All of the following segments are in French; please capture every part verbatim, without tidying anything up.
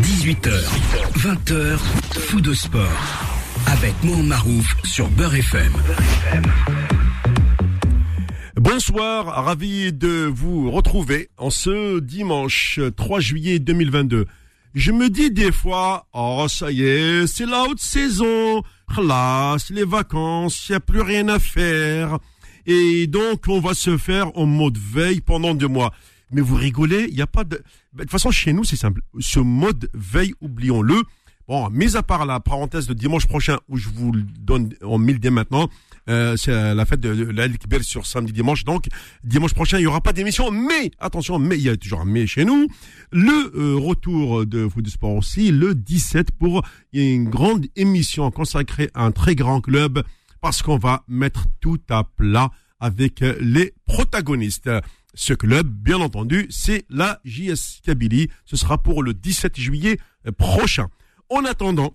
dix-huit heures, vingt heures, Fou de Sport, avec Mohamed Marouf sur Beur F M. Bonsoir, ravi de vous retrouver en ce dimanche trois juillet deux mille vingt-deux. Je me dis des fois, oh ça y est, c'est la haute saison, là, c'est les vacances, il n'y a plus rien à faire. Et donc, on va se faire en mode veille pendant deux mois. Mais vous rigolez, il n'y a pas de... De toute façon, chez nous, c'est simple. Ce mode veille, oublions-le. Bon, mis à part la parenthèse de dimanche prochain, où je vous le donne en mille dès maintenant, euh, c'est la fête de la Ligue sur samedi dimanche. Donc, dimanche prochain, il n'y aura pas d'émission. Mais, attention, mais il y a toujours un mais chez nous. Le euh, retour de Foot du Sport aussi, le dix-sept, pour une grande émission consacrée à un très grand club, parce qu'on va mettre tout à plat avec les protagonistes. Ce club, bien entendu, c'est la J S Kabylie. Ce sera pour le dix-sept juillet prochain. En attendant,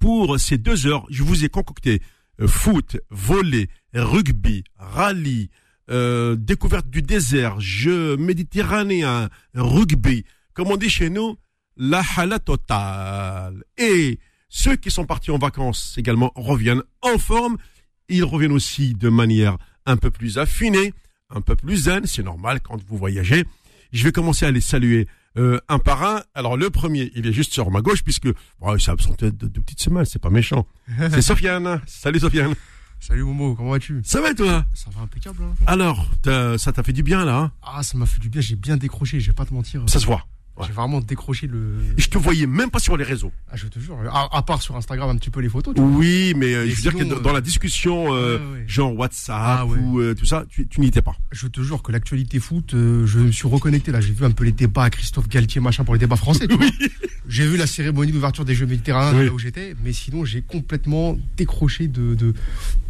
pour ces deux heures, je vous ai concocté foot, volley, rugby, rallye, euh, découverte du désert, jeux méditerranéens, rugby. Comme on dit chez nous, la hala totale. Et ceux qui sont partis en vacances également reviennent en forme. Ils reviennent aussi de manière un peu plus affinée, un peu plus zen, c'est normal quand vous voyagez. Je vais commencer à les saluer euh, un par un. Alors le premier, il est juste sur ma gauche, puisque bon, il s'est absenté de deux petites semaines, c'est pas méchant. C'est Sofiane. Salut Sofiane. Salut Momo, comment vas-tu? Ça va et toi? Ça va impeccable. Hein. Alors, ça t'a fait du bien là hein? Ah, ça m'a fait du bien, j'ai bien décroché, je vais pas te mentir. Ça se voit. Ouais. J'ai vraiment décroché le... Je te voyais même pas sur les réseaux. Ah, je te jure. À, à part sur Instagram, un petit peu les photos. Tu oui, vois. mais euh, je veux sinon, dire que dans euh... la discussion, euh, ouais, ouais. genre WhatsApp ah, ouais. ou euh, tout ça, tu, tu n'y étais pas. Je te jure que l'actualité foot, euh, je me suis reconnecté là. J'ai vu un peu les débats à Christophe Galtier, machin, pour les débats français. Tu oui. vois. J'ai vu la cérémonie d'ouverture des Jeux Méditerranéens, oui. là où j'étais. Mais sinon, j'ai complètement décroché de, de,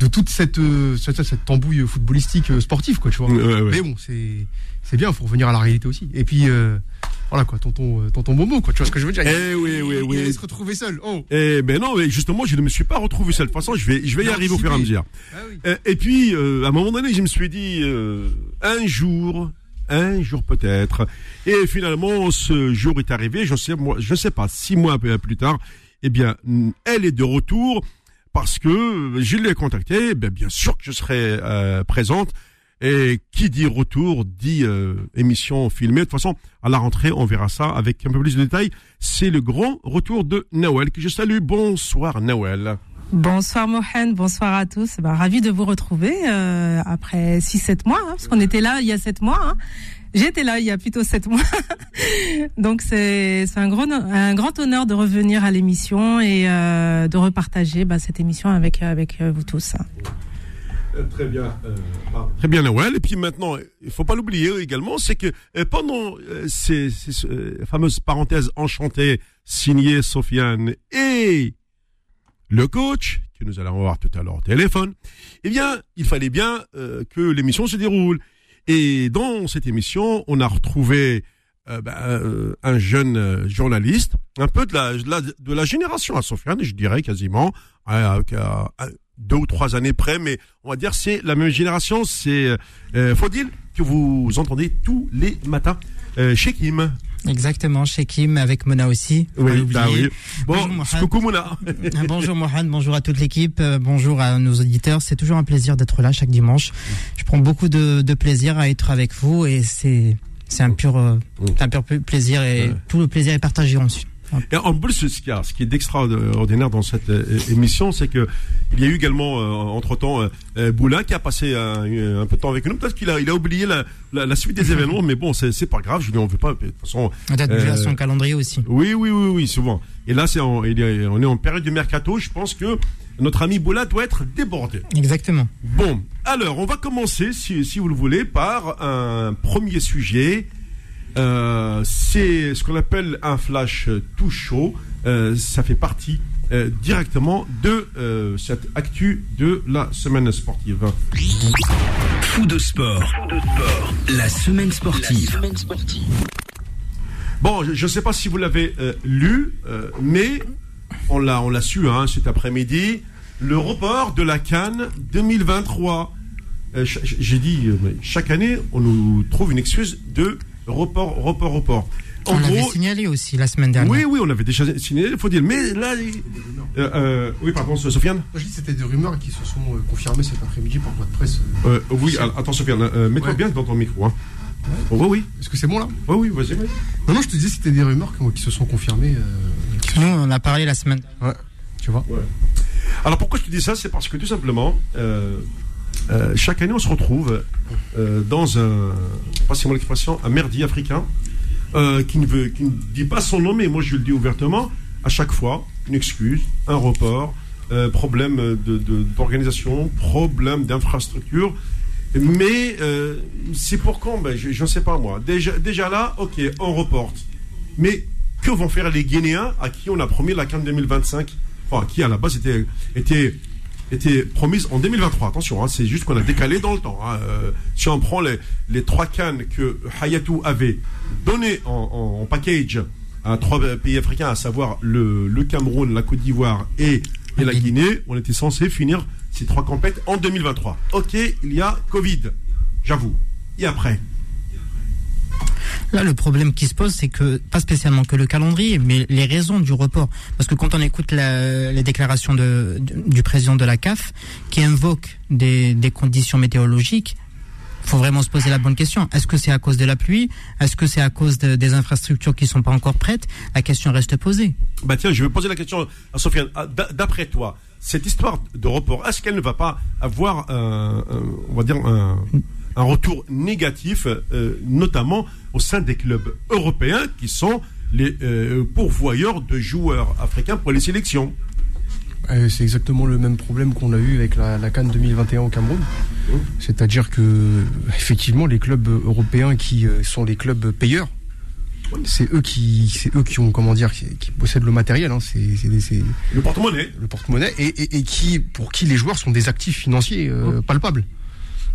de toute cette, euh, cette, cette tambouille footballistique euh, sportive, quoi, tu vois. Ouais, ouais. Mais bon, c'est, c'est bien, il faut revenir à la réalité aussi. Et puis... Euh, Voilà quoi, tonton, tonton Momo, quoi, tu vois ce que je veux dire? Eh il, oui, oui, il, oui. Il se retrouver seul. Oh. Eh ben non, mais justement, je ne me suis pas retrouvé seul. De toute façon, je vais, je vais y arriver au fur et à mesure. Ah oui. euh, et puis, euh, à un moment donné, je me suis dit, euh, un jour, un jour peut-être. Et finalement, ce jour est arrivé. Je sais, moi, je sais pas, six mois plus tard, eh bien, elle est de retour parce que je l'ai contactée. Eh bien, bien sûr que je serai euh, présente. Et qui dit retour, dit euh, émission filmée. De toute façon, à la rentrée, on verra ça avec un peu plus de détails. C'est le grand retour de Nawel, que je salue. Bonsoir Nawel. Bonsoir Mohen, bonsoir à tous. Ben, ravi de vous retrouver euh, après six sept mois, hein, parce qu'on était là il y a sept mois. Hein. J'étais là il y a plutôt sept mois. Donc c'est, c'est un, gros, un grand honneur de revenir à l'émission et euh, de repartager ben, cette émission avec, avec vous tous. Très bien, euh, très bien Nawel. Et puis maintenant, il faut pas l'oublier également, c'est que pendant euh, ces, ces euh, fameuses parenthèses enchantées signées Sofiane et le coach, que nous allons voir tout à l'heure au téléphone, eh bien, il fallait bien euh, que l'émission se déroule. Et dans cette émission, on a retrouvé euh, bah, euh, un jeune journaliste, un peu de la, de la, de la génération à Sofiane, je dirais quasiment, à, à, à, deux ou trois années près, mais on va dire c'est la même génération, c'est euh, Fodil, que vous entendez tous les matins euh, chez Kim. Exactement, chez Kim, avec Mona aussi. Oui, bah oui. Bon, bonjour, coucou Mona. Bonjour Mohan, bonjour à toute l'équipe, bonjour à nos auditeurs. C'est toujours un plaisir d'être là chaque dimanche. Je prends beaucoup de, de plaisir à être avec vous et c'est, c'est un, pur, oh. un pur plaisir et ouais. tout le plaisir est partagé ensuite. Et en plus, ce qui est d'extraordinaire dans cette émission, c'est que il y a eu également, euh, entre-temps, euh, Boula qui a passé un, un peu de temps avec nous. Peut-être qu'il a, il a oublié la, la, la suite des événements, mais bon, c'est, c'est pas grave, je lui en veux pas. De toute façon, on a bougé à son calendrier aussi. Oui, oui, oui, oui, souvent. Et là, c'est en, on est en période de mercato. Je pense que notre ami Boula doit être débordé. Exactement. Bon, alors, on va commencer, si, si vous le voulez, par un premier sujet. Euh, c'est ce qu'on appelle un flash tout chaud. Euh, ça fait partie euh, directement de euh, cette actu de la semaine sportive. Fou de sport. Fou de sport. La semaine sportive. La semaine sportive. Bon, je ne sais pas si vous l'avez euh, lu, euh, mais on l'a, on l'a su hein, cet après-midi. Le report de la CAN deux mille vingt-trois. Euh, j'ai dit, chaque année, on nous trouve une excuse de report, report, report. En on gros, l'avait signalé aussi la semaine dernière. Oui, oui, on l'avait déjà signalé, il faut dire. Mais là, il... euh, euh, oui, pardon, Sofiane. Moi, je dis que c'était des rumeurs qui se sont euh, confirmées cet après-midi par voie de presse. Euh, oui, attends, Sofiane, euh, mets-toi ouais. bien dans ton micro. Hein. Ouais. Oh, oui, oui. Est-ce que c'est bon là? Oh, oui, vas-y. Vas-y. Non, non, je te disais que c'était des rumeurs qui, qui se sont confirmées. Euh, qui... Nous, on a parlé la semaine dernière. Ouais. Tu vois ouais. Alors, pourquoi je te dis ça? C'est parce que tout simplement. Euh, Euh, chaque année, on se retrouve euh, dans un, passez-moi l'expression, un merdier africain euh, qui, ne veut, qui ne dit pas son nom, mais moi je le dis ouvertement. À chaque fois, une excuse, un report, euh, problème de, de, d'organisation, problème d'infrastructure. Mais euh, c'est pour quand? Ben, je ne sais pas moi. Déjà, déjà là, ok, on reporte. Mais que vont faire les Guinéens à qui on a promis la CAN deux mille vingt-cinq, enfin, qui à la base était, était était promise en deux mille vingt-trois. Attention, hein, c'est juste qu'on a décalé dans le temps. Hein. Euh, si on prend les, les trois cannes que Hayatou avait donné en, en, en package à trois pays africains, à savoir le, le Cameroun, la Côte d'Ivoire et, et la Guinée, on était censé finir ces trois compètes en deux mille vingt-trois. Ok, il y a Covid, j'avoue. Et après ? Là, le problème qui se pose, c'est que, pas spécialement que le calendrier, mais les raisons du report. Parce que quand on écoute la, les déclarations de, du président de la CAF, qui invoque des, des conditions météorologiques, il faut vraiment se poser la bonne question. Est-ce que c'est à cause de la pluie? Est-ce que c'est à cause de, des infrastructures qui ne sont pas encore prêtes? La question reste posée. Bah tiens, je vais poser la question à Sofiane. D'après toi, cette histoire de report, est-ce qu'elle ne va pas avoir, euh, euh, on va dire, un... un retour négatif, euh, notamment au sein des clubs européens qui sont les euh, pourvoyeurs de joueurs africains pour les sélections. Euh, c'est exactement le même problème qu'on a eu avec la, la CAN deux mille vingt et un au Cameroun. Mmh. C'est-à-dire que, effectivement, les clubs européens qui euh, sont les clubs payeurs, oui. c'est eux qui, c'est eux qui ont, comment dire, qui, qui possèdent le matériel. Hein, c'est, c'est, c'est, le porte-monnaie. Le porte-monnaie et, et, et qui, pour qui les joueurs sont des actifs financiers euh, mmh. palpables.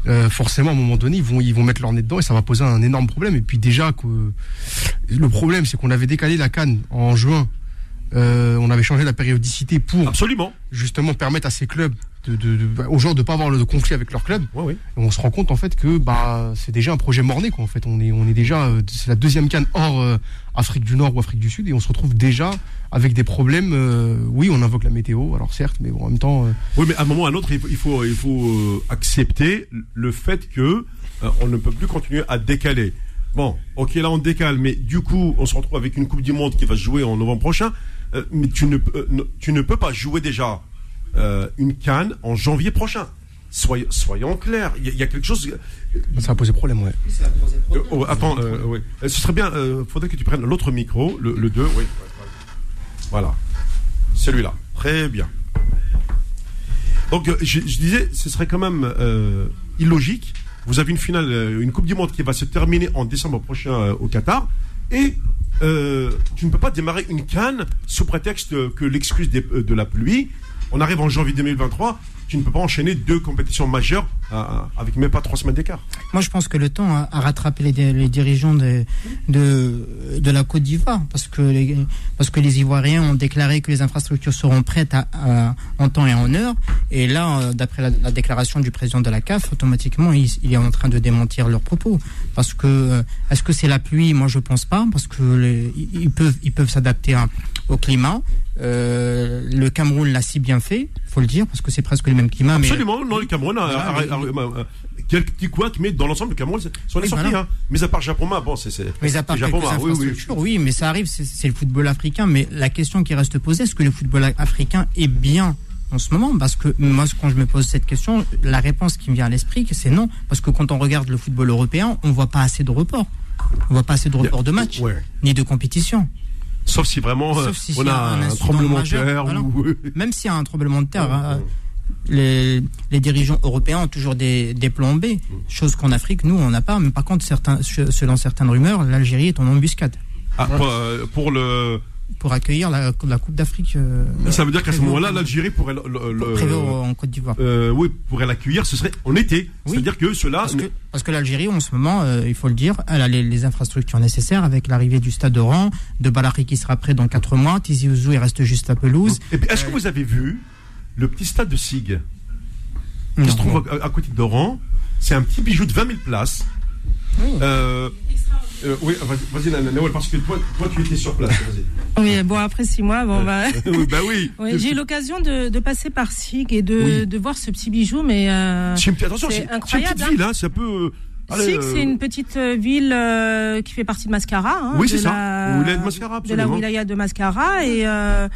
Euh, forcément à un moment donné ils vont, ils vont mettre leur nez dedans et ça va poser un énorme problème. Et puis déjà que, le problème c'est qu'on avait décalé la CAN en juin, euh, on avait changé la périodicité pour Absolument. justement permettre à ces clubs de, de, de, aux gens de ne pas avoir le conflit avec leur club. ouais, ouais. Et on se rend compte en fait que bah, c'est déjà un projet mort-né quoi, en fait. on est, on est déjà, c'est la deuxième CAN hors euh, Afrique du Nord ou Afrique du Sud et on se retrouve déjà avec des problèmes. Euh, oui, on invoque la météo, alors certes, mais bon, en même temps. Euh... Oui, mais à un moment ou à un autre, il faut, il faut, il faut accepter le fait que euh, on ne peut plus continuer à décaler. Bon, ok, là on décale, mais du coup, on se retrouve avec une Coupe du Monde qui va se jouer en novembre prochain. Euh, mais tu ne, euh, tu ne peux pas jouer déjà euh, une CAN en janvier prochain. Soyons, soyons clairs, il y, y a quelque chose. Ça va poser problème, ouais. Oui, ça va poser problème. Euh, oh, attends, euh, ouais. Ce serait bien, euh, faudrait que tu prennes l'autre micro, le, le deux, oui. Voilà, celui-là. Très bien. Donc, je, je disais, ce serait quand même euh, illogique. Vous avez une finale, une Coupe du Monde qui va se terminer en décembre prochain euh, au Qatar. Et euh, tu ne peux pas démarrer une CAN sous prétexte que l'excuse des, de la pluie. On arrive en janvier deux mille vingt-trois. Tu ne peux pas enchaîner deux compétitions majeures euh, avec même pas trois semaines d'écart. Moi, je pense que le temps a, a rattrapé les, les dirigeants de, de, de la Côte d'Ivoire parce que, les, parce que les Ivoiriens ont déclaré que les infrastructures seront prêtes à, à, en temps et en heure. Et là, d'après la, la déclaration du président de la CAF, automatiquement, il, il est en train de démentir leurs propos. Parce que, est-ce que c'est la pluie? Moi, je ne pense pas parce qu'ils peuvent, ils peuvent s'adapter à, au climat. Euh, le Cameroun l'a si bien fait, faut le dire, parce que c'est presque le même climat. Absolument, mais... non, le Cameroun a, ah, a, a, a, a, a quelques petits couacs, mais dans l'ensemble, le Cameroun sont les oui, sorties. Voilà. Hein. Mais à part Japon, bon, c'est, c'est, mais à part c'est Japon, oui, oui. oui, mais ça arrive, c'est, c'est le football africain. Mais la question qui reste posée, est-ce que le football africain est bien en ce moment? Parce que moi, quand je me pose cette question, la réponse qui me vient à l'esprit, c'est non. Parce que quand on regarde le football européen, on ne voit pas assez de reports. On ne voit pas assez de reports de matchs, ouais. ni de compétitions. Sauf si vraiment Sauf si on a un, un tremblement de terre. Voilà. Ou... Même s'il y a un tremblement de terre, ouais, hein, ouais. Les, les dirigeants européens ont toujours des, des plans B, ouais. chose qu'en Afrique, nous, on n'a pas. Mais par contre, certains, selon certaines rumeurs, l'Algérie est en embuscade. Ah, voilà. pour, euh, pour le... Pour accueillir la, la Coupe d'Afrique. Euh, Ça veut dire qu'à ce moment-là, l'Algérie pourrait. Le, le, le, prévu en Côte d'Ivoire. Euh, oui, pourrait l'accueillir, ce serait en été. Oui. C'est-à-dire que cela. Parce que, parce que l'Algérie, en ce moment, euh, il faut le dire, elle a les, les infrastructures nécessaires avec l'arrivée du Stade de Oran, de Balari qui sera prêt dans quatre mois, Tizi Ouzou, il reste juste la pelouse. Et puis, est-ce euh... que vous avez vu le petit stade de Sig qui non, se trouve non. à, à côté d'Oran? C'est un petit bijou de vingt mille places. Oh. Euh, Euh, oui, vas-y, Nawal, parce que toi, toi, tu étais sur place. Vas-y. Oui, bon, après six mois, bon, bah. Oui, bah oui. Oui, j'ai eu l'occasion de, de passer par Sig et de, oui. de voir ce petit bijou, mais. Euh, c'est une, attention, c'est, c'est incroyable. C'est une petite hein. ville, hein, ça peut. Sig, c'est une petite ville euh, qui fait partie de Mascara. Hein, oui, c'est ça. La, de, Mascara, de la wilaya de Mascara. Et euh,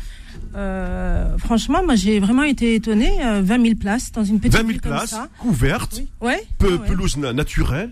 euh, franchement, moi, j'ai vraiment été étonnée. vingt mille places dans une petite ville comme ça. Couvertes, oui. ouais, peu, ouais. pelouse naturelle.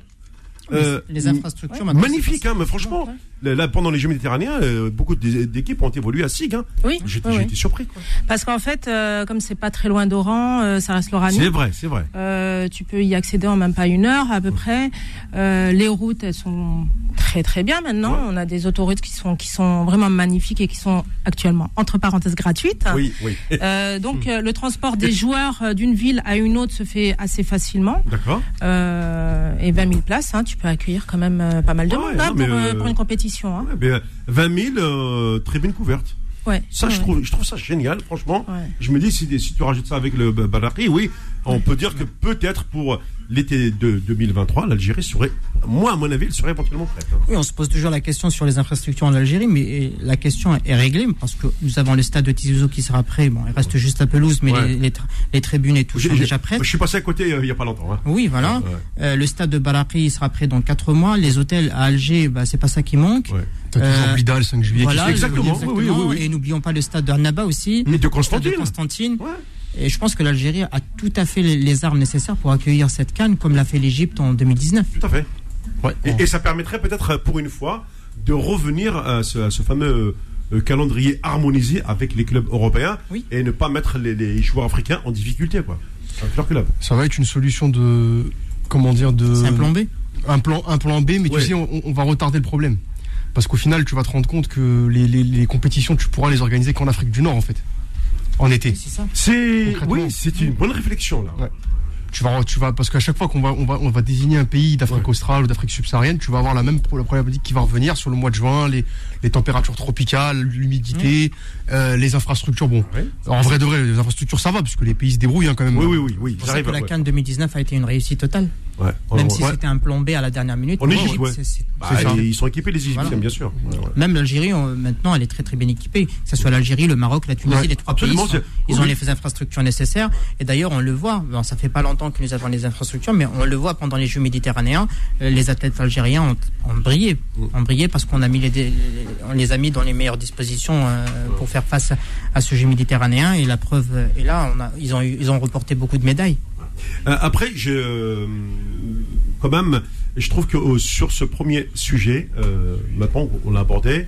Euh, les infrastructures ouais. magnifiques, hein, mais franchement, ouais. là, pendant les Jeux Méditerranéens, euh, beaucoup d'équipes ont évolué à Sig. Hein. Oui, j'ai, oui. j'ai été surpris. Quoi. Parce qu'en fait, euh, comme c'est pas très loin d'Oran, euh, ça reste l'Oranie. C'est vrai, c'est vrai. Euh, tu peux y accéder en même pas une heure à peu ouais. près. Euh, les routes, elles sont très très bien maintenant. Ouais. On a des autoroutes qui sont qui sont vraiment magnifiques et qui sont actuellement entre parenthèses gratuites. Oui, oui. Euh, donc hum. le transport des joueurs d'une ville à une autre se fait assez facilement. D'accord. Euh, et vingt mille places, hein, tu peux peut accueillir quand même euh, pas mal de ouais, monde non, hein, pour, euh, pour une compétition. Hein. Ouais, vingt mille, euh, très bien couverte. Ouais, ça, ouais. Je, trouve, je trouve ça génial, franchement. Ouais. Je me dis, si, si tu rajoutes ça avec le Baraki, oui, on ouais, peut dire ouais. que peut-être pour l'été de deux mille vingt-trois, l'Algérie serait, moi à mon avis, elle serait éventuellement prête. Hein. Oui, on se pose toujours la question sur les infrastructures en Algérie, mais la question est réglée parce que nous avons le stade de Tiziouzo qui sera prêt. Bon, il reste juste la pelouse, mais ouais. les, les, tra- les tribunes et tout j'ai, sont j'ai, déjà prêtes. Je suis passé à côté euh, il n'y a pas longtemps. Hein. Oui, voilà. Ouais. Euh, le stade de Baraki sera prêt dans quatre mois. Les hôtels à Alger, bah, c'est pas ça qui manque. Ouais. T'as toujours euh, Bida le cinq juillet. Voilà, exactement. exactement. Oui, oui, oui, oui. Et n'oublions pas le stade d'Annaba aussi. Mais de Constantine. De Constantine. Ouais. Et je pense que l'Algérie a tout à fait les, les armes nécessaires pour accueillir cette CAN, comme l'a fait l'Égypte en deux mille dix-neuf. Tout à fait. Ouais. Bon. Et, et ça permettrait peut-être, pour une fois, de revenir à ce, à ce fameux euh, calendrier harmonisé avec les clubs européens oui. et ne pas mettre les, les joueurs africains en difficulté, quoi. Avec leur club. Ça va être une solution de... Comment dire de... C'est un plan B. Un plan, un plan B, mais ouais. tu sais, on, on va retarder le problème. Parce qu'au final, tu vas te rendre compte que les, les, les compétitions, tu pourras les organiser qu'en Afrique du Nord, en fait, en été. C'est ça. C'est oui, c'est une bonne réflexion là. Ouais. Tu vas, tu vas, parce qu'à chaque fois qu'on va, on va, on va désigner un pays d'Afrique ouais. australe ou d'Afrique subsaharienne, tu vas avoir la même la problématique qui va revenir sur le mois de juin, les, les températures tropicales, l'humidité, mmh. euh, les infrastructures. Bon, ouais. en vrai de vrai, les infrastructures ça va parce que les pays se débrouillent hein, quand même. Oui, oui, oui, oui. J'arrive. La CAN ouais. deux mille dix-neuf a été une réussite totale. Ouais. Même si ouais. c'était un plan B à la dernière minute. En Égypte, ouais. c'est, c'est, bah, c'est ils sont équipés les Égyptiens, voilà. bien sûr. Ouais, ouais. Même l'Algérie, on, maintenant, elle est très très bien équipée. Que ce soit l'Algérie, le Maroc, la Tunisie, ouais. les trois Absolument, pays, sont, ils oui. ont les infrastructures nécessaires. Et d'ailleurs, on le voit. Bon, ça fait pas longtemps que nous avons les infrastructures, mais on le voit pendant les Jeux Méditerranéens. Les athlètes algériens ont, ont brillé, ont brillé parce qu'on a mis les, les, on les a mis dans les meilleures dispositions euh, pour faire face à, à ce Jeu Méditerranéen. Et la preuve est là. On a, ils ont ils ont reporté beaucoup de médailles. Euh, après, je, euh, quand même, je trouve que oh, sur ce premier sujet, euh, maintenant on l'a abordé,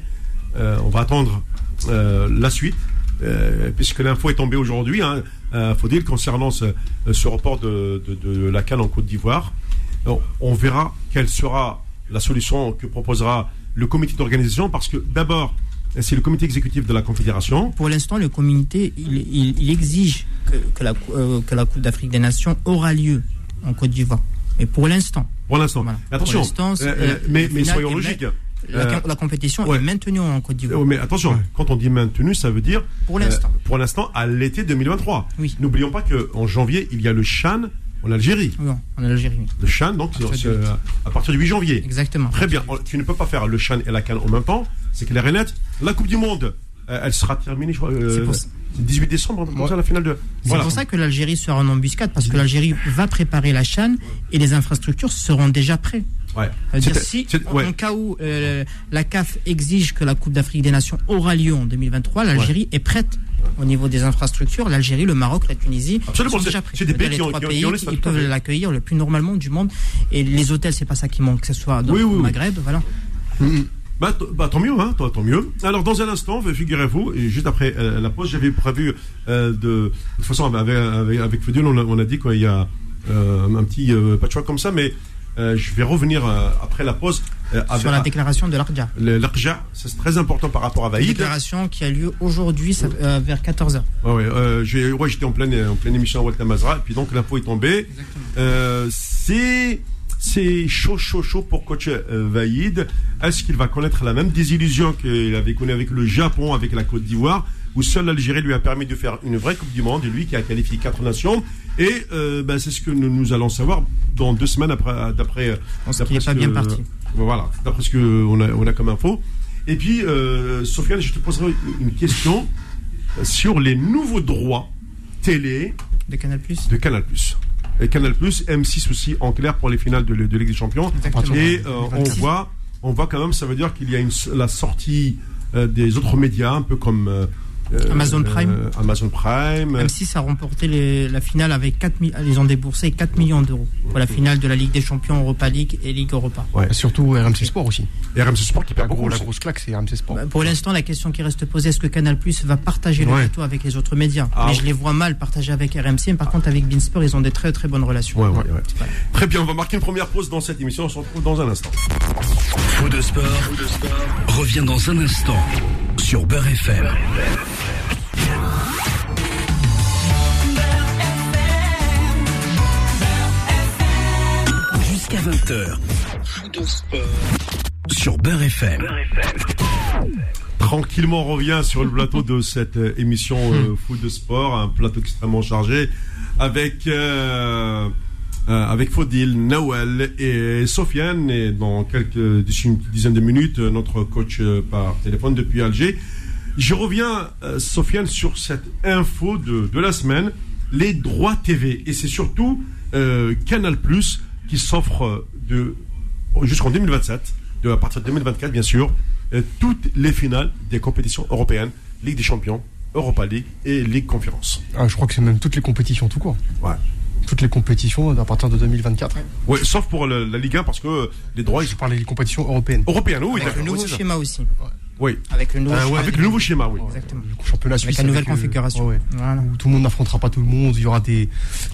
euh, on va attendre euh, la suite, euh, puisque l'info est tombée aujourd'hui, hein, euh, faut dire, concernant ce, ce report de, de, de la CAN en Côte d'Ivoire. On, on verra quelle sera la solution que proposera le comité d'organisation, parce que d'abord, c'est le comité exécutif de la Confédération. Pour l'instant, le comité, il, il, il exige que, que, la, euh, que la Coupe d'Afrique des Nations aura lieu en Côte d'Ivoire. Mais pour l'instant. Pour l'instant. Voilà. Attention. Pour l'instant, euh, mais, mais soyons logiques. La, la, la compétition ouais. est maintenue en Côte d'Ivoire. Mais attention, quand on dit maintenue, ça veut dire. Pour l'instant. Euh, pour l'instant, à l'été deux mille vingt-trois. Oui. N'oublions pas qu'en janvier, il y a le CHAN en Algérie. Non, en Algérie. Le CHAN, donc, à, c'est, euh, à partir du huit janvier. Exactement. Très bien. On, tu ne peux pas faire le CHAN et la CAN en même temps. C'est clair et net. La Coupe du Monde, euh, elle sera terminée, je crois, euh, le dix-huit décembre, ouais. ça, la finale de. C'est voilà. pour ça que l'Algérie sera en embuscade, parce que l'Algérie va préparer la CHAN et les infrastructures seront déjà prêtes. Ouais. C'est-à-dire si, c'est, ouais. en cas où euh, la CAF exige que la Coupe d'Afrique des Nations aura lieu en deux mille vingt-trois, l'Algérie ouais. est prête. Au niveau des infrastructures, l'Algérie, le Maroc, la Tunisie, Absolument, sont déjà prêts. C'est des pays, les trois qui, ont, pays qui, ont, qui, ont qui peuvent fait. L'accueillir le plus normalement du monde. Et les hôtels, c'est pas ça qui manque, que ce soit dans oui, oui, le Maghreb, oui. voilà. Mmh. Bah, t- bah tant mieux, hein, t- tant mieux. Alors dans un instant, figurez-vous, et juste après euh, la pause, j'avais prévu euh, de, de toute façon avec avec, avec Fodil, on, on a dit qu'il y a euh, un petit euh, patchwork comme ça, mais euh, je vais revenir euh, après la pause. Avec sur la déclaration de l'Arja. L'Arja, c'est très important par rapport à Vahid. La déclaration qui a lieu aujourd'hui ça, euh, vers quatorze heures. Ah ouais, euh, j'ai, ouais, j'étais en pleine, en pleine émission à Walter Mazra, et puis donc l'info est tombée. Euh, c'est, c'est chaud, chaud, chaud pour coach euh, Vahid. Est-ce qu'il va connaître la même désillusion qu'il avait connue avec le Japon, avec la Côte d'Ivoire, où seule l'Algérie lui a permis de faire une vraie Coupe du Monde, lui qui a qualifié quatre nations. Et euh, bah, c'est ce que nous, nous allons savoir dans deux semaines après. D'après, on d'après ce qui n'est pas bien parti. Voilà, d'après ce qu'on a, on a comme info. Et puis, euh, Sofiane, je te poserai une question sur les nouveaux droits télé de Canal+. De Canal+. Et Canal+, M six aussi, en clair, pour les finales de, de Ligue des Champions. Exactement. Et euh, on, voit, on voit quand même, ça veut dire qu'il y a une, la sortie euh, des autres médias, un peu comme... Euh, Amazon Prime. Euh, Amazon Prime. M six a remporté les, la finale avec quatre mille. Ils ont déboursé quatre millions d'euros pour la finale de la Ligue des Champions, Europa League et Ligue Europa. Ouais. Et surtout R M C Sport aussi. Et R M C Sport qui perd beaucoup. La grosse claque, c'est R M C Sport. Bah, pour l'instant, la question qui reste posée, est-ce que Canal+ va partager ouais. le plateau avec les autres médias? ah, Mais ouais. je les vois mal partager avec R M C, mais par ah. contre, avec beIN Sports, ils ont des très très bonnes relations. Ouais, ouais, ouais. Voilà. Très bien, on va marquer une première pause dans cette émission. On se retrouve dans un instant. Fou de sport, Fou de sport. Revient dans un instant sur Beur F M. Jusqu'à vingt heures sur Beur F M. Tranquillement, on revient sur le plateau de cette émission euh, Foot de Sport, un plateau extrêmement chargé avec euh, euh, avec Fodil, Nawel et Sofiane. Et dans quelques dizaines de minutes, notre coach euh, par téléphone depuis Alger. Je reviens, euh, Sofiane, sur cette info de, de la semaine, les droits T V. Et c'est surtout euh, Canal+, qui s'offre de, jusqu'en deux mille vingt-sept, de, à partir de deux mille vingt-quatre, bien sûr, euh, toutes les finales des compétitions européennes, Ligue des Champions, Europa League et Ligue Conférence. Ah, je crois que c'est même toutes les compétitions, tout court. Ouais. Toutes les compétitions à partir de deux mille vingt-quatre. Oui, sauf pour la, la Ligue un, parce que euh, les droits... Je parlais des compétitions européennes. Européennes, oui. Avec le nouveau schéma aussi. Ouais. Oui. Avec le nouveau, ah ouais, avec le nouveau schéma, oui. Exactement. Le championnat suisse. Avec la nouvelle avec, configuration. Euh, ouais, ouais. Voilà. Où tout le monde n'affrontera pas tout le monde. Il y aura des,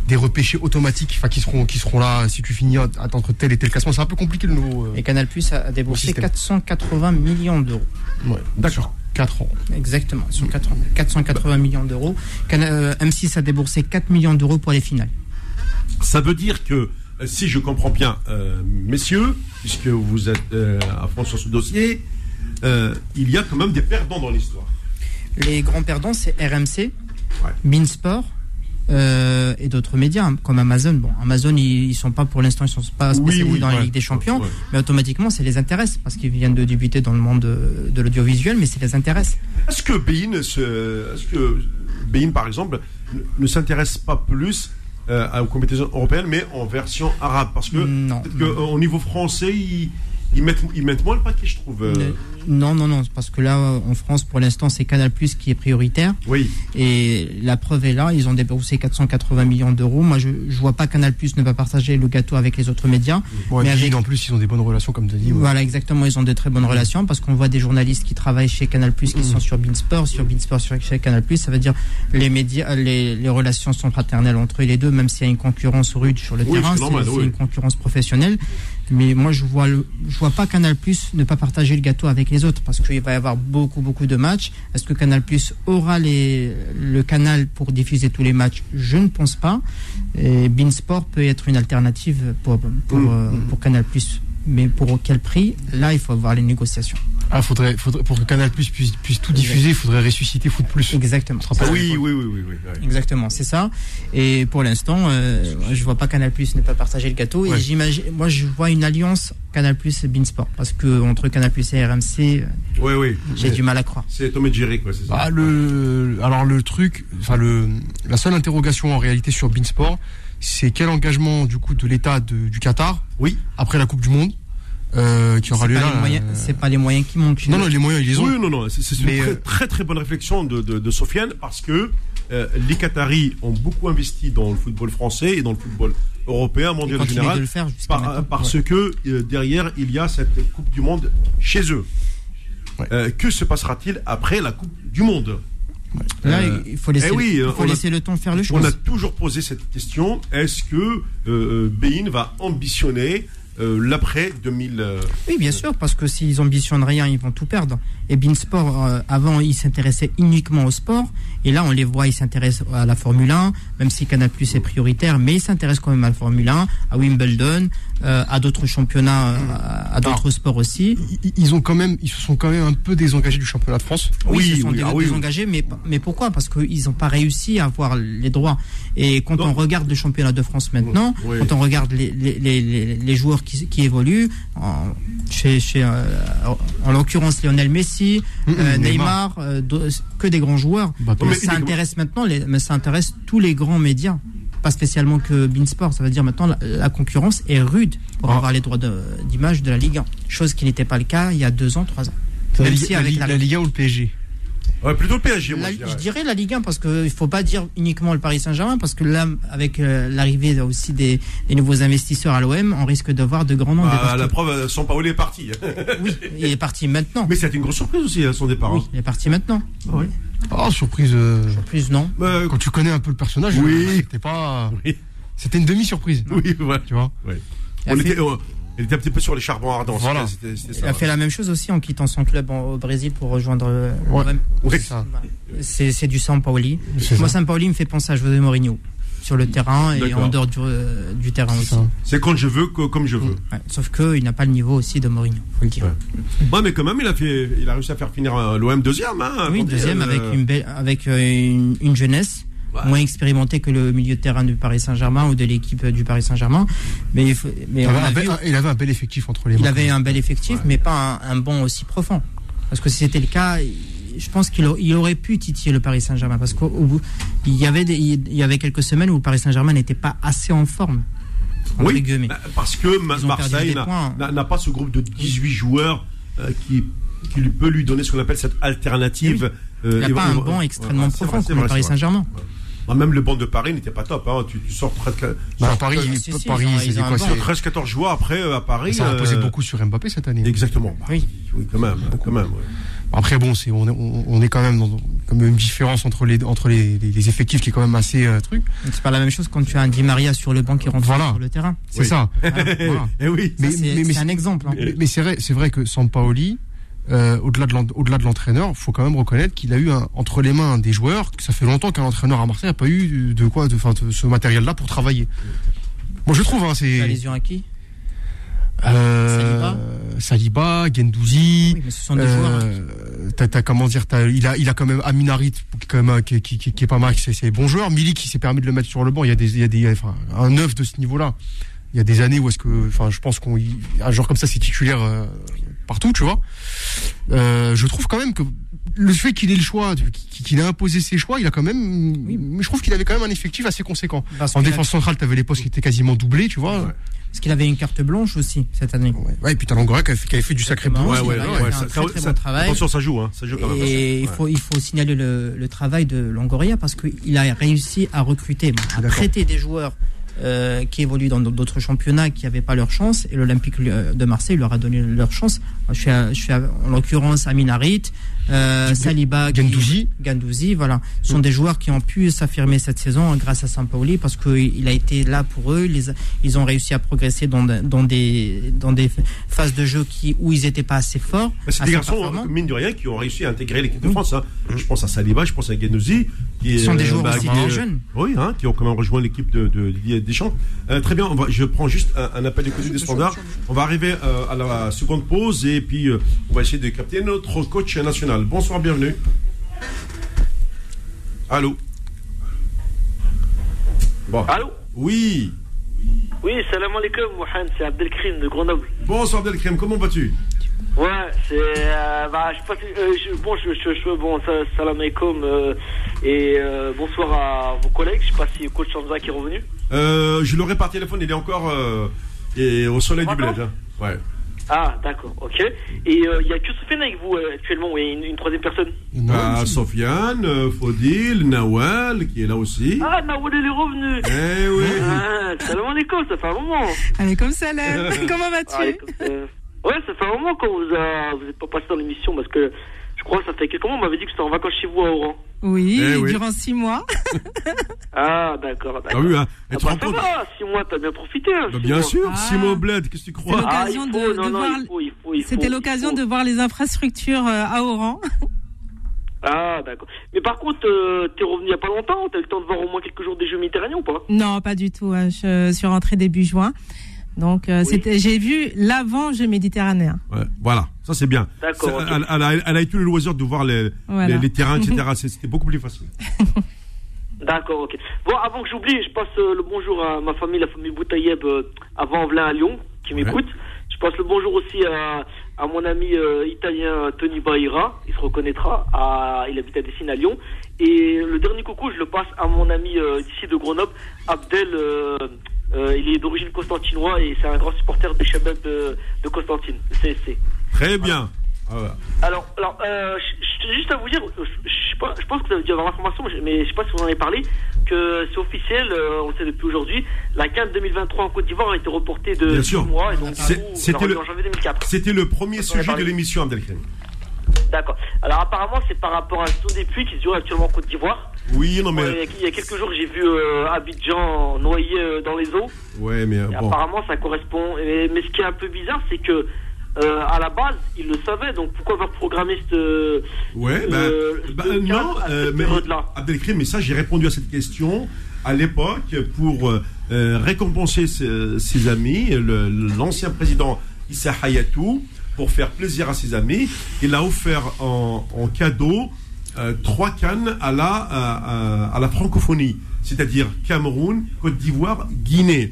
des repêchés automatiques enfin, qui, seront, qui seront là si tu finis à, à entre tel et tel classement. C'est un peu compliqué le nouveau. Euh, et Canal+ a déboursé quatre cent quatre-vingts millions d'euros. Ouais, d'accord. quatre ans. Exactement, sur quatre ans. quatre cent quatre-vingts bah. millions d'euros. Canal, euh, M six a déboursé quatre millions d'euros pour les finales. Ça veut dire que, si je comprends bien, euh, messieurs, puisque vous êtes euh, à fond sur ce dossier. Euh, il y a quand même des perdants dans l'histoire. Les grands perdants, c'est R M C, ouais. beIN Sports euh, et d'autres médias hein, comme Amazon. Bon, Amazon, ils, ils sont pas pour l'instant, ils sont pas spécialisés oui, oui, dans ouais. la Ligue des Champions, ouais. mais automatiquement, ça les intéresse parce qu'ils viennent de débuter dans le monde de, de l'audiovisuel, mais ça les intéresse. Est-ce que beIN, ce, est-ce que beIN, par exemple, ne, ne s'intéresse pas plus euh, aux compétitions européennes, mais en version arabe, parce que, non, peut-être que euh, au niveau français, ils Ils mettent, ils mettent moins le paquet, je trouve. Euh... Non, non, non, parce que là, en France, pour l'instant, c'est Canal+ qui est prioritaire. Oui. Et la preuve est là, ils ont déboursé quatre cent quatre-vingts millions d'euros. Moi, je ne vois pas Canal+ ne va partager le gâteau avec les autres médias. Ouais, mais avec... En plus, ils ont des bonnes relations, comme tu as dit. Ouais. Voilà, exactement, ils ont de très bonnes relations, parce qu'on voit des journalistes qui travaillent chez Canal+, qui mmh. sont sur beIN Sports, sur beIN Sports, sur chez Canal+. Ça veut dire les médias, les, les relations sont fraternelles entre eux les deux, même s'il y a une concurrence rude sur le oui, terrain, c'est, normal, c'est, oui. c'est une concurrence professionnelle. Mais moi, je vois le, je vois pas Canal+ ne pas partager le gâteau avec les autres parce qu'il va y avoir beaucoup, beaucoup de matchs. Est-ce que Canal+ aura les, le canal pour diffuser tous les matchs? Je ne pense pas. Et beIN Sports peut être une alternative pour, pour, mmh. pour Canal+. Mais pour quel prix? Là, il faut avoir les négociations. Ah, faudrait, faudrait, pour que Canal+ puisse, puisse tout diffuser, il faudrait ressusciter Foot Plus. Exactement. Ah, oui, oui, oui, oui, oui, oui. Exactement, c'est ça. Et pour l'instant, euh, je ne vois pas Canal+ ne pas partager le gâteau. Ouais. Et j'imagine, moi, je vois une alliance Canal+ et beIN Sport. Parce qu'entre Canal+ et R M C, oui, oui. j'ai du mal à croire. C'est Tom et Jerry, quoi, c'est ça. Ah, le, alors, le truc, enfin, le, la seule interrogation en réalité sur beIN Sport, c'est quel engagement du coup de l'État de, du Qatar oui. après la Coupe du Monde euh, qui aura lieu là. Moyens, euh... C'est pas les moyens qui manquent. Non, non, les moyens, ils les ont. Oui, non, non, c'est, c'est une très, euh... très très bonne réflexion de, de, de Sofiane parce que euh, les Qataris ont beaucoup investi dans le football français et dans le football européen, mondial en général, par, parce ouais. que euh, derrière, il y a cette Coupe du Monde chez eux. Ouais. Euh, que se passera-t-il après la Coupe du Monde ? Ouais. Là, euh, il faut laisser, eh oui, le, il faut laisser a, le temps faire le choix. On a toujours posé cette question. Est-ce que euh, beIN va ambitionner euh, l'après deux mille euh, Oui, bien sûr, parce que s'ils ambitionnent rien, ils vont tout perdre. Et beIN Sport, euh, avant, ils s'intéressaient uniquement au sport. Et là, on les voit, ils s'intéressent à la Formule un, même si Canal+ est prioritaire, mais ils s'intéressent quand même à la Formule un, à Wimbledon, euh, à d'autres championnats, à, à d'autres Alors, sports aussi. Ils ont quand même, ils se sont quand même un peu désengagés du championnat de France. Oui, oui ils se sont oui, ah, désengagés, oui. mais mais pourquoi ? Parce qu'ils n'ont pas réussi à avoir les droits. Et quand non. on regarde le championnat de France maintenant, oui. quand on regarde les les les, les joueurs qui qui évoluent, en, chez chez euh, en l'occurrence Lionel Messi, mmh, euh, Neymar, euh, de, que des grands joueurs. Bah, mais ça intéresse maintenant, les, mais ça intéresse tous les grands médias. Pas spécialement que beIN Sports, ça veut dire maintenant la, la concurrence est rude pour ah. avoir les droits de, d'image de la Ligue un, chose qui n'était pas le cas il y a deux ans, trois ans. Ça Même si avec la, la Ligue un ou le P S G. Ouais, plutôt le P S G. Moi, la, je, dirais. je dirais la Ligue un parce qu'il ne faut pas dire uniquement le Paris Saint-Germain parce que là, avec euh, l'arrivée aussi des, des nouveaux investisseurs à l'O M, on risque de voir de grands noms. Ah, la preuve, Sampaoli est parti. Oui, il est parti maintenant. Mais c'était une grosse surprise aussi son départ. Oui, hein. Il est parti maintenant. Ah, oui. Oh, surprise. Euh... Surprise, non. Euh, Quand tu connais un peu le personnage, oui. euh, c'était pas. Oui. C'était une demi-surprise. Oui, voilà. Tu vois. Oui. On fait... était. Euh... Il était un petit peu sur les charbons ardents. Voilà. C'était, c'était ça, il a fait ouais. la même chose aussi en quittant son club en, au Brésil pour rejoindre ouais. l'O M. Oui, c'est ça. C'est, c'est du Sampaoli. C'est Moi, ça. Sampaoli me fait penser à José Mourinho sur le terrain et D'accord. en dehors du, euh, du terrain c'est aussi. Ça. C'est quand je veux, que, comme je veux. Ouais. Sauf qu'il n'a pas le niveau aussi de Mourinho, faut le dire. Ouais. ouais, mais quand même, il a, fait, il a réussi à faire finir l'O M deuxième. Hein, oui, deuxième euh... avec, une, be- avec une, une jeunesse. Ouais. Moins expérimenté que le milieu de terrain du Paris Saint-Germain ou de l'équipe du Paris Saint-Germain, mais il, faut, mais il, avait, un bel, il avait un bel effectif entre les mains. Il avait un bel effectif, ouais. mais pas un, un banc aussi profond. Parce que si c'était le cas, je pense qu'il a, il aurait pu titiller le Paris Saint-Germain. Parce qu'au bout, il y avait des, il y avait quelques semaines où le Paris Saint-Germain n'était pas assez en forme. Oui, parce que Ils Marseille n'a, n'a, n'a pas ce groupe de dix-huit joueurs euh, qui, qui lui peut lui donner ce qu'on appelle cette alternative. Oui. Euh, il n'y a pas un banc extrêmement ouais, profond vrai, comme vrai, le Paris Saint-Germain. Ouais. Même le banc de Paris n'était pas top. Hein. Tu, tu sors presque. Bah, Paris, si, si, Paris ils c'est quoi treize quatorze joueurs après à Paris. Ça a imposé euh... beaucoup sur Mbappé cette année. Exactement. Bah, oui. oui, quand même. Quand même ouais. Après, bon, c'est, on, on, on est quand même dans comme une différence entre, les, entre les, les, les effectifs qui est quand même assez euh, truc. C'est pas la même chose quand tu as un Di Maria sur le banc qui rentre voilà. sur le terrain. C'est oui. ça. Voilà. Et oui. ça mais, c'est, mais, c'est un exemple. Hein. Mais, mais c'est, vrai, c'est vrai que Sampaoli. Euh, au-delà de, l'en- au-delà de l'entraîneur, il faut quand même reconnaître qu'il a eu un, entre les mains des joueurs, que ça fait longtemps qu'un entraîneur à Marseille n'a pas eu de quoi, de, de, ce matériel-là pour travailler. Bon, je trouve. Hein, c'est. La lésion à qui euh, Saliba, Saliba Guendouzi. Oui, mais ce sont des euh, joueurs. Hein. T'as, t'as, comment dire, t'as, il a, il a quand même Aminarit qui, qui, qui, qui est pas mal, c'est, c'est bon joueur. Milik qui s'est permis de le mettre sur le banc. Il y a des, il y a des, enfin, un neuf de ce niveau-là. Il y a des années où est-ce que, enfin, je pense qu'un joueur comme ça c'est titulaire. Euh, partout, tu vois. Euh, je trouve quand même que le fait qu'il ait le choix, qu'il a imposé ses choix, il a quand même... Oui. Je trouve qu'il avait quand même un effectif assez conséquent. Parce en défense a... centrale, tu avais les postes qui étaient quasiment doublés, tu vois. Ouais. Parce qu'il avait une carte blanche aussi, cette année. Ouais, ouais et puis t'as Langora qui avait fait, qui avait fait du sacré boulot. Ouais, ouais, ouais, ouais, ouais. Ça, très, très ça, bon travail. Attention, ça joue, hein. Ça joue quand même. Et ouais. il, faut, il faut signaler le, le travail de Longoria parce qu'il a réussi à recruter, à D'accord. prêter des joueurs Euh, qui évoluent dans d'autres championnats qui n'avaient pas leur chance et l'Olympique de Marseille leur a donné leur chance. Je suis, à, je suis à, en l'occurrence Amin Harit, euh, Saliba, Guendouzi. Guendouzi, voilà. Ce sont des joueurs qui ont pu s'affirmer cette saison grâce à Sampaoli parce qu'il a été là pour eux. Ils, ils ont réussi à progresser dans, dans, des, dans des phases de jeu qui, où ils n'étaient pas assez forts. Bah, c'est assez des garçons, mine de rien, qui ont réussi à intégrer l'équipe de oui. France. Hein. Je pense à Saliba, je pense à Guendouzi. Qui ce sont euh, des joueurs bah, aussi qui, des jeunes. Oui, hein, qui ont quand même rejoint l'équipe de, de, de Deschamps. Euh, très bien, on va, je prends juste un, un appel du côté des standards. On va arriver euh, à la seconde pause et puis euh, on va essayer de capter notre coach national. Bonsoir, bienvenue. Allô. Bon. Allô. Oui. Oui, salam alaikum, Mohamed, c'est Abdelkrim de Grenoble. Bonsoir Abdelkrim, comment vas-tu? Ouais, c'est euh, bah je passe euh, je, bon je je, je bon salam alaikum euh, et euh, bonsoir à vos collègues. Je sais pas si coach Hamza qui est revenu. Euh, je l'aurai par téléphone, il est encore euh, et au soleil du bled. Hein. Ouais. Ah d'accord, ok. Et il euh, y a que Sofiane avec vous euh, actuellement, et une, une troisième personne. Ah Sofiane, euh, Fodil, Nawal qui est là aussi. Ah Nawal il est revenu. Eh oui. Ah, salam alaikum, ça fait un moment. Alaikum salam. Comment vas-tu? Ah, ouais, ça fait un moment quand vous euh, vous n'êtes pas passé dans l'émission parce que je crois que ça fait quelques mois, on m'avait dit que c'était en vacances chez vous à Oran. Oui, eh oui. durant six mois. Ah, d'accord, d'accord. Ah oui, hein. Et ah tu bah, ça va, six mois, t'as bien profité. Hein, bah, bien mois. sûr, ah. six mois au bled, qu'est-ce que tu crois? C'était l'occasion de voir les infrastructures euh, à Oran. Ah, d'accord. Mais par contre, euh, t'es revenu il n'y a pas longtemps, t'as eu le temps de voir au moins quelques jours des Jeux Méditerranéens ou pas? Non, pas du tout. Hein. Je suis rentrée début juin. Donc, euh, oui. c'était, j'ai vu l'avant Jeux Méditerranéens. Ouais, voilà, ça c'est bien. D'accord. C'est, okay. elle, elle, elle a eu le loisir de voir les, voilà. les, les terrains, et cetera. C'était beaucoup plus facile. D'accord, ok. Bon, avant que j'oublie, je passe euh, le bonjour à ma famille, la famille Boutayeb, euh, avant Envelin à Lyon, qui ouais. m'écoute. Je passe le bonjour aussi à, à mon ami euh, italien Tony Bahira, il se reconnaîtra, à, il habite à Dessine à Lyon. Et le dernier coucou, je le passe à mon ami euh, d'ici de Grenoble, Abdel. Euh, Euh, il est d'origine constantinois et c'est un grand supporter des Chabab de, de Constantine, le C S C. Très bien. Voilà. Alors, alors euh, je, juste à vous dire, je, pas, je pense que vous avez dû avoir l'information, mais je ne sais pas si vous en avez parlé, que c'est officiel, euh, on le sait depuis aujourd'hui, la C A N deux mille vingt-trois en Côte d'Ivoire a été reportée de six mois. Et donc, c'est, coup, c'était, le, en janvier deux mille quatre. C'était le premier sujet de l'émission, Abdelkrim. D'accord. Alors apparemment c'est par rapport à tout des puits qui se durent actuellement en Côte d'Ivoire. Oui, non mais euh, il y a quelques jours j'ai vu euh, Abidjan noyé euh, dans les eaux. Ouais, mais euh, bon. Apparemment ça correspond. Et, mais ce qui est un peu bizarre c'est que euh, à la base ils le savaient donc pourquoi va programmer ce ouais ce, bah, ce bah, euh, non euh, mais Abdelkrim, mais ça j'ai répondu à cette question à l'époque pour euh, récompenser ses, ses amis le, l'ancien président Issa Hayatou. Pour faire plaisir à ses amis, il a offert en, en cadeau euh, trois cannes à la, à, à, à la francophonie, c'est-à-dire Cameroun, Côte d'Ivoire, Guinée.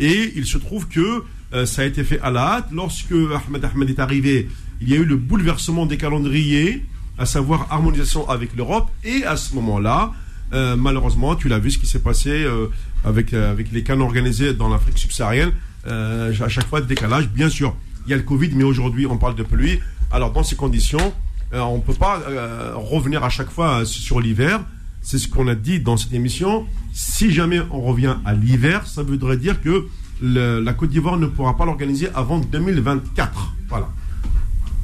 Et il se trouve que euh, ça a été fait à la hâte. Lorsque Ahmad Ahmad est arrivé, il y a eu le bouleversement des calendriers, à savoir harmonisation avec l'Europe. Et à ce moment-là, euh, malheureusement, tu l'as vu ce qui s'est passé euh, avec, euh, avec les cannes organisées dans l'Afrique subsaharienne, euh, à chaque fois de décalage, bien sûr. Il y a le Covid, mais aujourd'hui, on parle de pluie. Alors, dans ces conditions, euh, on ne peut pas euh, revenir à chaque fois euh, sur l'hiver. C'est ce qu'on a dit dans cette émission. Si jamais on revient à l'hiver, ça voudrait dire que le, la Côte d'Ivoire ne pourra pas l'organiser avant deux mille vingt-quatre. Voilà.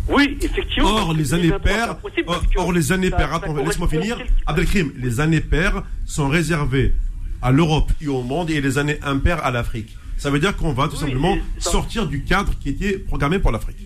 Oui, effectivement. Or, les années paires, or, or, les années paires, attends, laisse-moi finir. Abdelkrim, les années paires sont réservées à l'Europe et au monde et les années impaires à l'Afrique. Ça veut dire qu'on va tout oui, simplement sortir du cadre qui était programmé pour l'Afrique.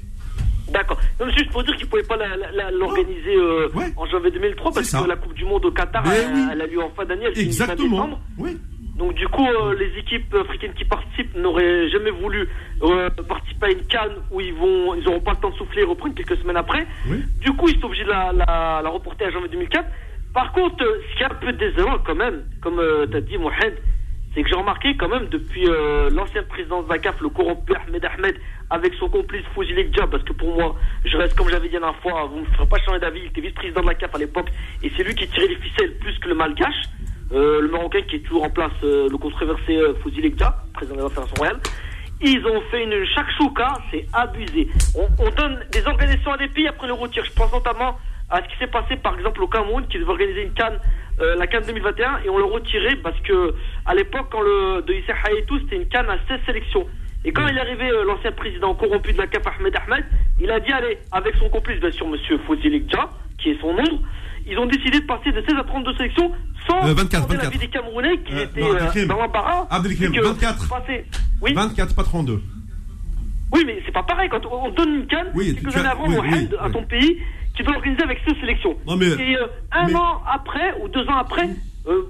D'accord. Non, juste pour dire qu'ils ne pouvaient pas la, la, la, l'organiser euh, ouais. en janvier deux mille trois parce que la Coupe du Monde au Qatar, elle, oui. elle a lieu en fin d'année. Elle Exactement. Fin décembre. Oui. Donc du coup, euh, les équipes africaines qui participent n'auraient jamais voulu euh, participer à une CAN où ils vont, ils n'auront pas le temps de souffler et reprendre quelques semaines après. Oui. Du coup, ils sont obligés de la, la, la reporter à janvier deux mille quatre. Par contre, euh, ce qui est un peu désolant quand même, comme euh, tu as dit, Mohamed, c'est que j'ai remarqué quand même depuis euh, l'ancien président de la C A F, le corrompu Ahmad Ahmad, avec son complice Fouzi Lekjaa, parce que pour moi, je reste comme j'avais dit la dernière fois, vous ne me ferez pas changer d'avis, il était vice-président de la C A F à l'époque, et c'est lui qui tirait les ficelles plus que le malgache, euh, le Marocain qui est toujours en place, euh, le controversé euh, Fouzi Lekjaa, président de la Fédération royale. Ils ont fait une chakchouka, c'est abusé. On, on donne des organisations à des pays après le retire. Je pense notamment à ce qui s'est passé par exemple au Cameroun, qui devait organiser une CAN, euh, la CAN deux mille vingt et un, et on le retirait parce que à l'époque, quand le de Issa Hayatou, c'était une CAN à seize sélections. Et quand il est arrivé, euh, l'ancien président corrompu de la C A F, Ahmad Ahmad, il a dit allez, avec son complice, bien sûr, monsieur Fouzi Lekjaa, qui est son nom, ils ont décidé de passer de seize à trente-deux sélections sans euh, vingt-quatre, demander vingt-quatre. L'avis des Camerounais qui euh, étaient non, euh, dans l'embarras. Abdelkrim, vingt-quatre. Passé... Oui vingt-quatre, pas trente-deux. Oui, mais c'est pas pareil. Quand on donne une CAN, oui, quelques années as... avant, oui, oui, oui, à ton oui. pays. Tu dois l'organiser avec ces sélections. Non mais, et euh, un mais, an après, ou deux ans après, euh,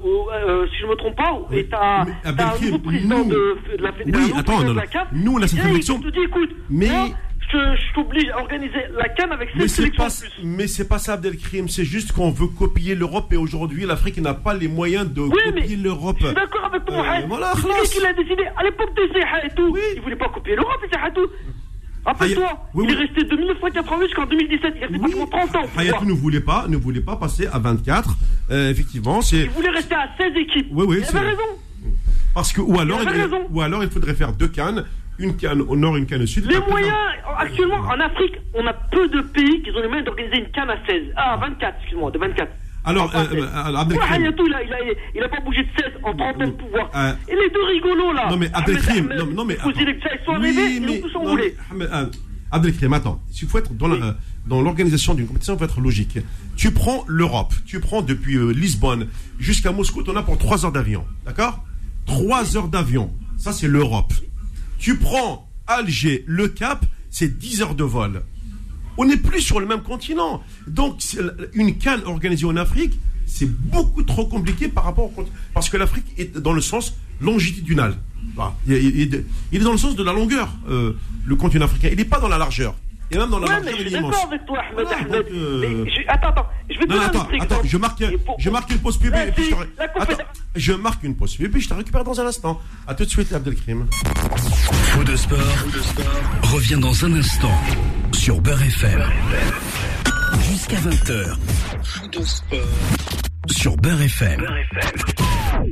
euh, si je ne me trompe pas, et t'as, mais, t'as un nouveau président nous, de, de la Fédération oui, attends, de la C A F. Nous, on a cette sélection. Il te dit, écoute, mais, moi, je, je t'oblige à organiser la C A N avec ces sélections. Mais c'est pas ça, Abdelkrim. C'est juste qu'on veut copier l'Europe et aujourd'hui, l'Afrique n'a pas les moyens de oui, copier mais, l'Europe. Je suis d'accord avec toi, Mohamed. Euh, voilà, c'est qui l'a décidé. À l'époque, Issa Hayatou, oui. il ne voulait pas copier l'Europe, Issa Hayatou. Rappelle-toi, Haya... oui, il oui. est resté de mille neuf cent quatre-vingt-huit jusqu'en deux mille dix-sept, il restait oui. pratiquement trente ans. Hayatou ne voulait pas, ne voulait pas passer à vingt-quatre, euh, effectivement. C'est... Il voulait rester à seize équipes. Oui, oui, il c'est avait raison. Parce que, ou alors, il il, ou alors il faudrait faire deux cannes, une canne au nord, une canne au sud. Les moyens, dans... actuellement, en Afrique, on a peu de pays qui ont les moyens d'organiser une canne à seize. Ah, à vingt-quatre, excuse-moi, de vingt-quatre. Alors, enfin, euh, euh, Abdelkrim... Hayatou, il a, il a, il a pas bougé de seize en trentaine de pouvoir. Euh... Et les deux rigolos, là. Non, mais Abdelkrim, Ahmed, non, non, mais. Fouzi Lekjaa, ils sont arrivés, ils ont tous enroulé. Abdelkrim, attends. Il faut être dans, oui. la, dans l'organisation d'une compétition, il faut être logique. Tu prends l'Europe, tu prends depuis euh, Lisbonne jusqu'à Moscou, tu en as pour trois heures d'avion. D'accord ? trois heures d'avion. Ça, c'est l'Europe. Tu prends Alger, le Cap, c'est dix heures de vol. On n'est plus sur le même continent. Donc, une CAN organisée en Afrique, c'est beaucoup trop compliqué par rapport au continent. Parce que l'Afrique est dans le sens longitudinal. Il est dans le sens de la longueur, euh, le continent africain. Il n'est pas dans la largeur. Et même dans la ouais, largeur, mais il est immense. Avec toi, Ahmed, voilà, Ahmed. Donc, euh... je... Attends, attends. Je vais te non, donner attends, un truc, attends. Je marque, je marque une pause pub. Là, et puis je, te... attends, je marque une pause pub et puis je te récupère dans un instant. A tout de suite, Abdelkrim. Fou de sport, de sport revient dans un instant sur Beur F M. Jusqu'à vingt heures. Fou de sport sur Beur F M. Beur F M.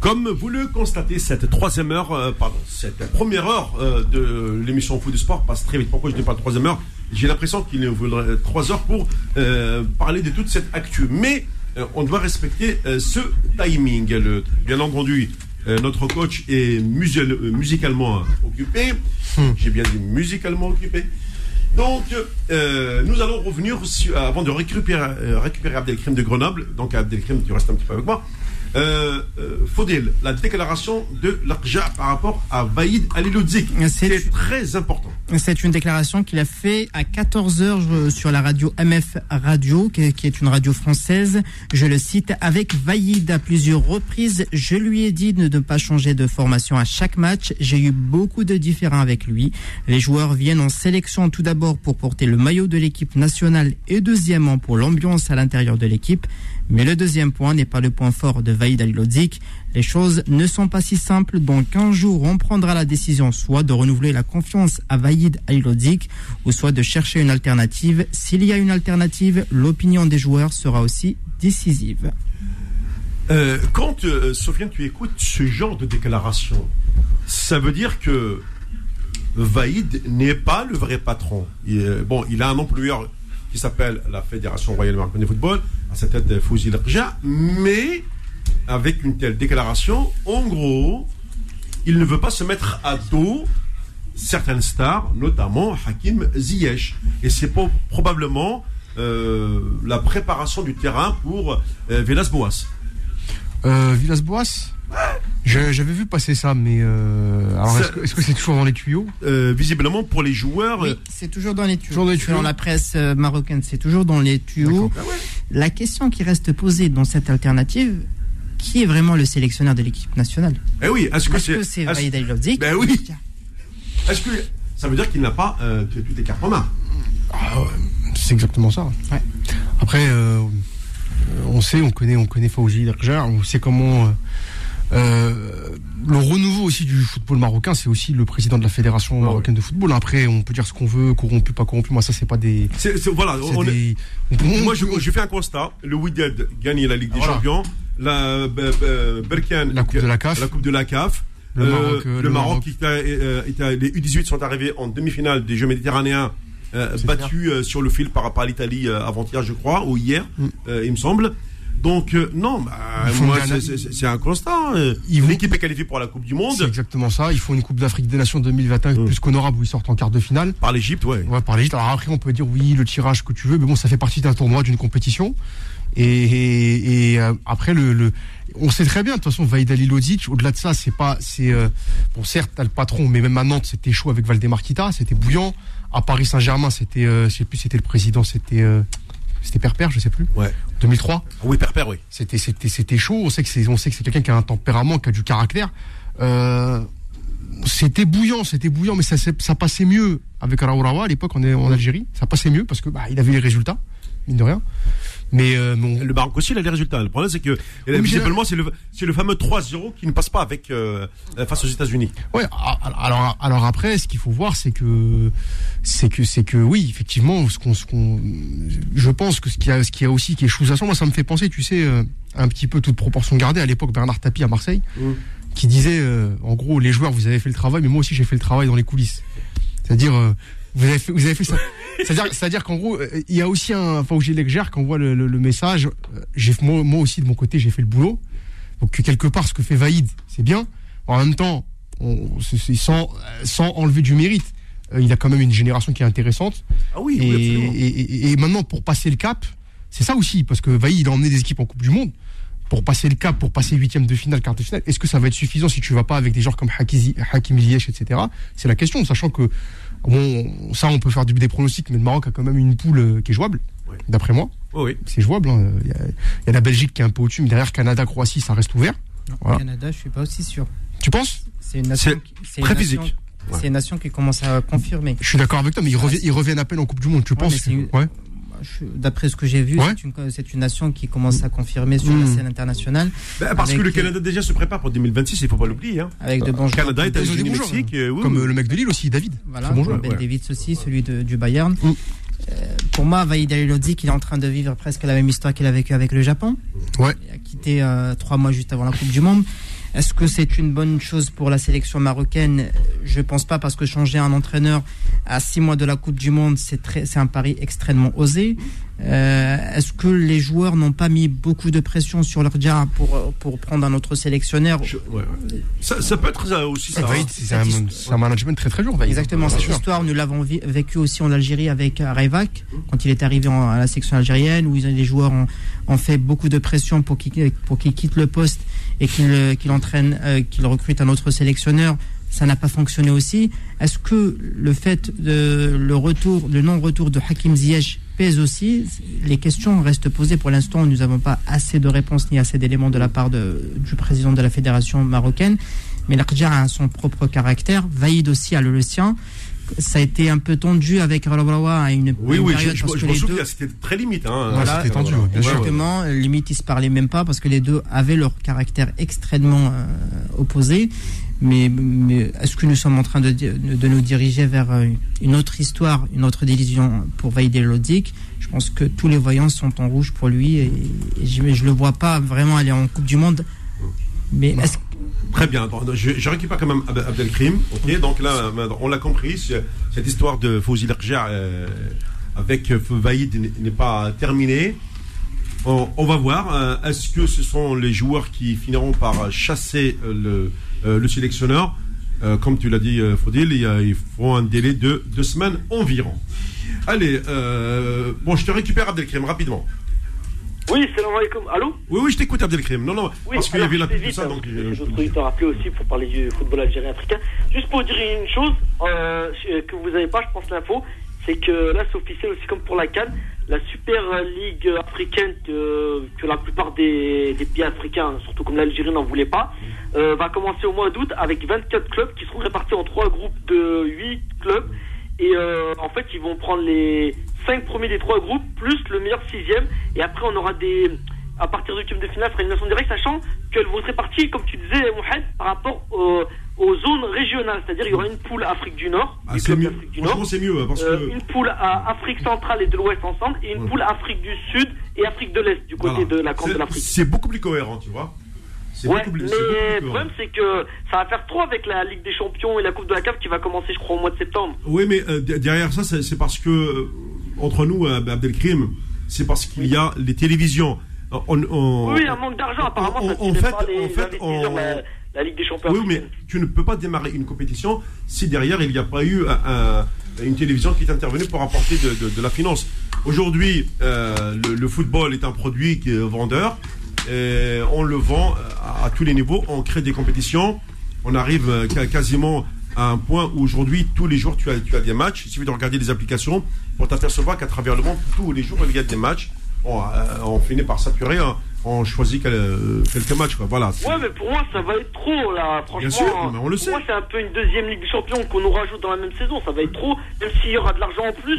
Comme vous le constatez, cette troisième heure, euh, pardon, cette première heure euh, de l'émission Foot du Sport passe très vite. Pourquoi je ne dis pas troisième heure? J'ai l'impression qu'il voudrait trois heures pour euh, parler de toute cette actu. Mais euh, on doit respecter euh, ce timing. Le, bien entendu, euh, notre coach est musel, euh, musicalement occupé. J'ai bien dit musicalement occupé. Donc, euh, nous allons revenir sur, avant de récupérer, euh, récupérer Abdelkrim de Grenoble. Donc, Abdelkrim, tu restes un petit peu avec moi. Euh, euh, Faudil, la déclaration de Lekjaa par rapport à Vahid Halilhodžić, c'est, c'est très important. C'est une déclaration qu'il a fait à quatorze heures sur la radio M F Radio, qui est une radio française. Je le cite: avec Vahid à plusieurs reprises, je lui ai dit de ne pas changer de formation à chaque match. J'ai eu beaucoup de différends avec lui. Les joueurs viennent en sélection tout d'abord pour porter le maillot de l'équipe nationale et deuxièmement pour l'ambiance à l'intérieur de l'équipe. Mais le deuxième point n'est pas le point fort de Vahid Halilhodžić. Les choses ne sont pas si simples. Dans quinze jours, on prendra la décision soit de renouveler la confiance à Vahid Halilhodžić ou soit de chercher une alternative. S'il y a une alternative, l'opinion des joueurs sera aussi décisive. Euh, quand, euh, Sofiane, tu écoutes ce genre de déclaration, ça veut dire que Vahid n'est pas le vrai patron. Il, euh, bon, il a un employeur qui s'appelle la Fédération Royale Marocaine de Football, à sa tête Fouzi Lekjaa, mais avec une telle déclaration, en gros, il ne veut pas se mettre à dos certaines stars, notamment Hakim Ziyech. Et c'est pour, probablement euh, la préparation du terrain pour euh, Villas-Boas. Euh, Villas-Boas ? Ouais. Je, j'avais vu passer ça, mais euh, alors est-ce que, est-ce que c'est toujours dans les tuyaux? euh, Visiblement pour les joueurs. Oui, c'est toujours dans les tuyaux. Toujours dans les tuyaux. Dans la presse marocaine, c'est toujours dans les tuyaux. Ah ouais. La question qui reste posée dans cette alternative, qui est vraiment le sélectionneur de l'équipe nationale? Eh oui, est-ce que, est-ce que c'est Vahid Halilhodžić? Ben oui. Est-ce que ça veut dire qu'il n'a pas euh, toutes les cartes en main? Ah, c'est exactement ça. Ouais. Après, euh, on sait, on connaît, on connaît Fouzi Lekjaa, on sait comment. Euh, Euh, le renouveau aussi du football marocain, c'est aussi le président de la fédération ah, marocaine oui. de football. Après, on peut dire ce qu'on veut, corrompu, pas corrompu. Moi, ça, c'est pas des. C'est, c'est, voilà. C'est on des... est... on... Moi, je, je fais un constat. Le Wydad gagne la Ligue des voilà. Champions, la Berkane, la coupe de la C A F, la coupe de la C A F. Le Maroc, euh, le le Maroc, Maroc. Qui t'a, euh, qui t'a, les U dix-huit sont arrivés en demi-finale des Jeux Méditerranéens, euh, battus euh, sur le fil par rapport à l'Italie euh, avant-hier, je crois, ou hier, mm. euh, il me semble. Donc, euh, non, bah, moi, c'est, c'est, c'est un constat. Euh, l'équipe est qualifiée pour la Coupe du Monde. C'est exactement ça. Ils font une Coupe d'Afrique des Nations deux mille vingt et un mmh. plus qu'honorable, où ils sortent en quart de finale. Par l'Égypte, ouais. Ouais, par l'Égypte. Alors après, on peut dire, oui, le tirage que tu veux, mais bon, ça fait partie d'un tournoi, d'une compétition. Et, et, et euh, après, le, le, on sait très bien, de toute façon, Vahid Halilhodžić, au-delà de ça, c'est pas. C'est, euh, bon, certes, t'as le patron, mais même à Nantes, c'était chaud avec Waldemar Kita, c'était bouillant. À Paris Saint-Germain, c'était, euh, je sais plus, c'était le président, c'était. Euh, C'était Perper, je sais plus. Ouais. deux mille trois. Oui, Perper, oui. C'était, c'était, c'était chaud. On sait que c'est, on sait que c'est quelqu'un qui a un tempérament, qui a du caractère. Euh, c'était bouillant, c'était bouillant, mais ça, ça passait mieux avec Raourawa à l'époque on est, en Algérie. Ça passait mieux parce que bah, il avait les résultats, mine de rien. Mais euh, mon... le Maroc aussi, il a les résultats. Le problème, c'est que oui, visiblement, c'est le, c'est le fameux trois zéro qui ne passe pas avec euh, face aux États-Unis. Ouais. Alors, alors après, ce qu'il faut voir, c'est que, c'est que, c'est que, oui, effectivement, ce qu'on, ce qu'on, je pense que ce qu'il y a, ce qu'il y a aussi qui est chousassant, moi, ça me fait penser, tu sais, un petit peu toute proportion gardée. À l'époque, Bernard Tapie à Marseille, mmh. qui disait, euh, en gros, les joueurs, vous avez fait le travail, mais moi aussi, j'ai fait le travail dans les coulisses. C'est-à-dire. Euh, Vous avez fait, vous avez fait ça. C'est-à-dire, c'est-à-dire qu'en gros, il y a aussi un Fouzi Lekjaa qui envoie le, le, le message. J'ai, moi, moi aussi, de mon côté, j'ai fait le boulot. Donc, quelque part, ce que fait Vahid, c'est bien. En même temps, on, c'est sans, sans enlever du mérite. Il a quand même une génération qui est intéressante. Ah oui, et, oui absolument. Et, et, et maintenant, pour passer le cap, c'est ça aussi. Parce que Vahid a emmené des équipes en Coupe du Monde. Pour passer le cap, pour passer huitième de finale, quart de finale, est-ce que ça va être suffisant si tu ne vas pas avec des joueurs comme Hakim Ziyech, et cetera. C'est la question, sachant que. Bon, ça, on peut faire des pronostics, mais le Maroc a quand même une poule qui est jouable, oui. D'après moi. Oh oui. C'est jouable. Hein. Il, y a, il y a la Belgique qui est un peu au-dessus, mais derrière Canada, Croatie, ça reste ouvert. Non, voilà. Canada, je suis pas aussi sûr. Tu penses ? C'est une nation, c'est, très physique. Nation... Ouais. C'est une nation qui commence à confirmer. Je suis d'accord avec toi, mais ils, rev... ils reviennent à peine en Coupe du Monde, tu ouais, penses que... une... ouais. je... D'après ce que j'ai vu, ouais. c'est, une... c'est une nation qui commence à confirmer sur mmh. la scène internationale. Bah, parce avec... que le Canada déjà se prépare pour deux mille vingt-six, il ne faut pas l'oublier. Hein. Avec de bons Canada, joueurs. Canada, États-Unis, Mexique. Euh, oui, Comme oui. le mec de Lille aussi, David. Voilà, bon joueur, ben ouais. David aussi, celui de, du Bayern. Mmh. Euh, pour moi, Vahid Halilhodžić, il est en train de vivre presque la même histoire qu'il a vécue avec le Japon. Ouais. Il a quitté euh, trois mois juste avant la Coupe du Monde. Est-ce que c'est une bonne chose pour la sélection marocaine ? Je ne pense pas, parce que changer un entraîneur à six mois de la Coupe du Monde, c'est, très, c'est un pari extrêmement osé. Euh, est-ce que les joueurs n'ont pas mis beaucoup de pression sur leur dia pour, pour prendre un autre sélectionneur ? Je, ouais, ouais. Ça, ça peut être ça aussi. Ça, ça, Vahid, c'est, c'est, un, c'est un management très très lourd. Vahid. Exactement, cette ouais, histoire, nous l'avons vécu aussi en Algérie avec Rayvac, quand il est arrivé en, à la sélection algérienne, où les joueurs ont, ont fait beaucoup de pression pour qu'il, pour qu'il quitte le poste et qu'il, qu'il entraîne, euh, qu'il recrute un autre sélectionneur. Ça n'a pas fonctionné aussi. Est-ce que le fait de le retour, le non-retour de Hakim Ziyech pèse aussi ? Les questions restent posées. Pour l'instant, nous n'avons pas assez de réponses ni assez d'éléments de la part de, du président de la fédération marocaine. Mais Lekjaa a son propre caractère. Vahid aussi a le, le sien. Ça a été un peu tendu avec Rawawa à une, oui, une oui, période. Oui, oui, je, je, je pense deux... que c'était très limite. Hein. Voilà, c'était tendu, voilà. Exactement. Ouais, ouais. Limite, ils ne se parlaient même pas parce que les deux avaient leur caractère extrêmement euh, opposé. Mais, mais est-ce que nous sommes en train de, de nous diriger vers une autre histoire, une autre délusion pour Vahid Halilhodžić ? Je pense que tous les voyants sont en rouge pour lui et, et je ne le vois pas vraiment aller en Coupe du Monde. Mais est-ce... Très bien, je, je récupère quand même Abdelkrim. Okay, donc là, on l'a compris, cette histoire de Fouzi Lekjaa euh, avec Vahid n'est pas terminée. On, on va voir, est-ce que ce sont les joueurs qui finiront par chasser le... Euh, le sélectionneur, euh, comme tu l'as dit, euh, Fodil, il, il faut un délai de deux semaines environ. Allez, euh, bon, je te récupère, Abdelkrim, rapidement. Oui, salam alaikum. Allô ? Oui, oui, je t'écoute, Abdelkrim. Non, non, oui, parce qu'il y avait la pub de ça. Hein, donc, euh, je voudrais te rappeler aussi pour parler du football algérien africain. Juste pour dire une chose euh, que vous n'avez pas, je pense, l'info, c'est que là, c'est officiel aussi comme pour la CAN, la Super Ligue africaine que, que la plupart des, des pays africains, surtout comme l'Algérie, n'en voulaient pas. Euh, va commencer au mois d'août avec vingt-quatre clubs qui seront répartis en trois groupes de huit clubs. Et euh, en fait, ils vont prendre les cinq premiers des trois groupes, plus le meilleur sixième. Et après, on aura des... À partir du huitième de finale, élimination directe, sachant qu'elles vont se répartir, comme tu disais, Mohamed, par rapport aux, aux zones régionales. C'est-à-dire, il y aura une poule Afrique du Nord. Ah, c'est mieux. Du Nord, c'est mieux parce euh, que... Une poule à Afrique centrale et de l'Ouest ensemble. Et une ouais. poule Afrique du Sud et Afrique de l'Est, du côté voilà. de la Corne de l'Afrique. C'est beaucoup plus cohérent, tu vois. C'est ouais, mais le problème c'est que ça va faire trop avec la Ligue des Champions et la Coupe de la C A F qui va commencer je crois au mois de septembre. Oui mais euh, derrière ça c'est, c'est parce que euh, entre nous euh, Abdelkrim, c'est parce qu'il y a les télévisions. On, on, oui un manque d'argent apparemment. On, ça on, en fait, pas les, en fait on, la, la Ligue des Champions. Oui mais tu ne peux pas démarrer une compétition si derrière il n'y a pas eu un, un, une télévision qui est intervenue pour apporter de, de, de la finance. Aujourd'hui euh, le, le football est un produit qui est vendeur. Et on le vend à tous les niveaux, on crée des compétitions, on arrive quasiment à un point où aujourd'hui tous les jours tu as, tu as des matchs, il suffit de regarder les applications pour t'apercevoir qu'à travers le monde tous les jours il y a des matchs, on, on finit par saturer, on choisit quelques matchs quoi. Voilà. Ouais mais pour moi ça va être trop là, franchement. Bien sûr, mais on le sait. Pour moi c'est un peu une deuxième Ligue des Champions qu'on nous rajoute dans la même saison, ça va être trop, même s'il y aura de l'argent en plus.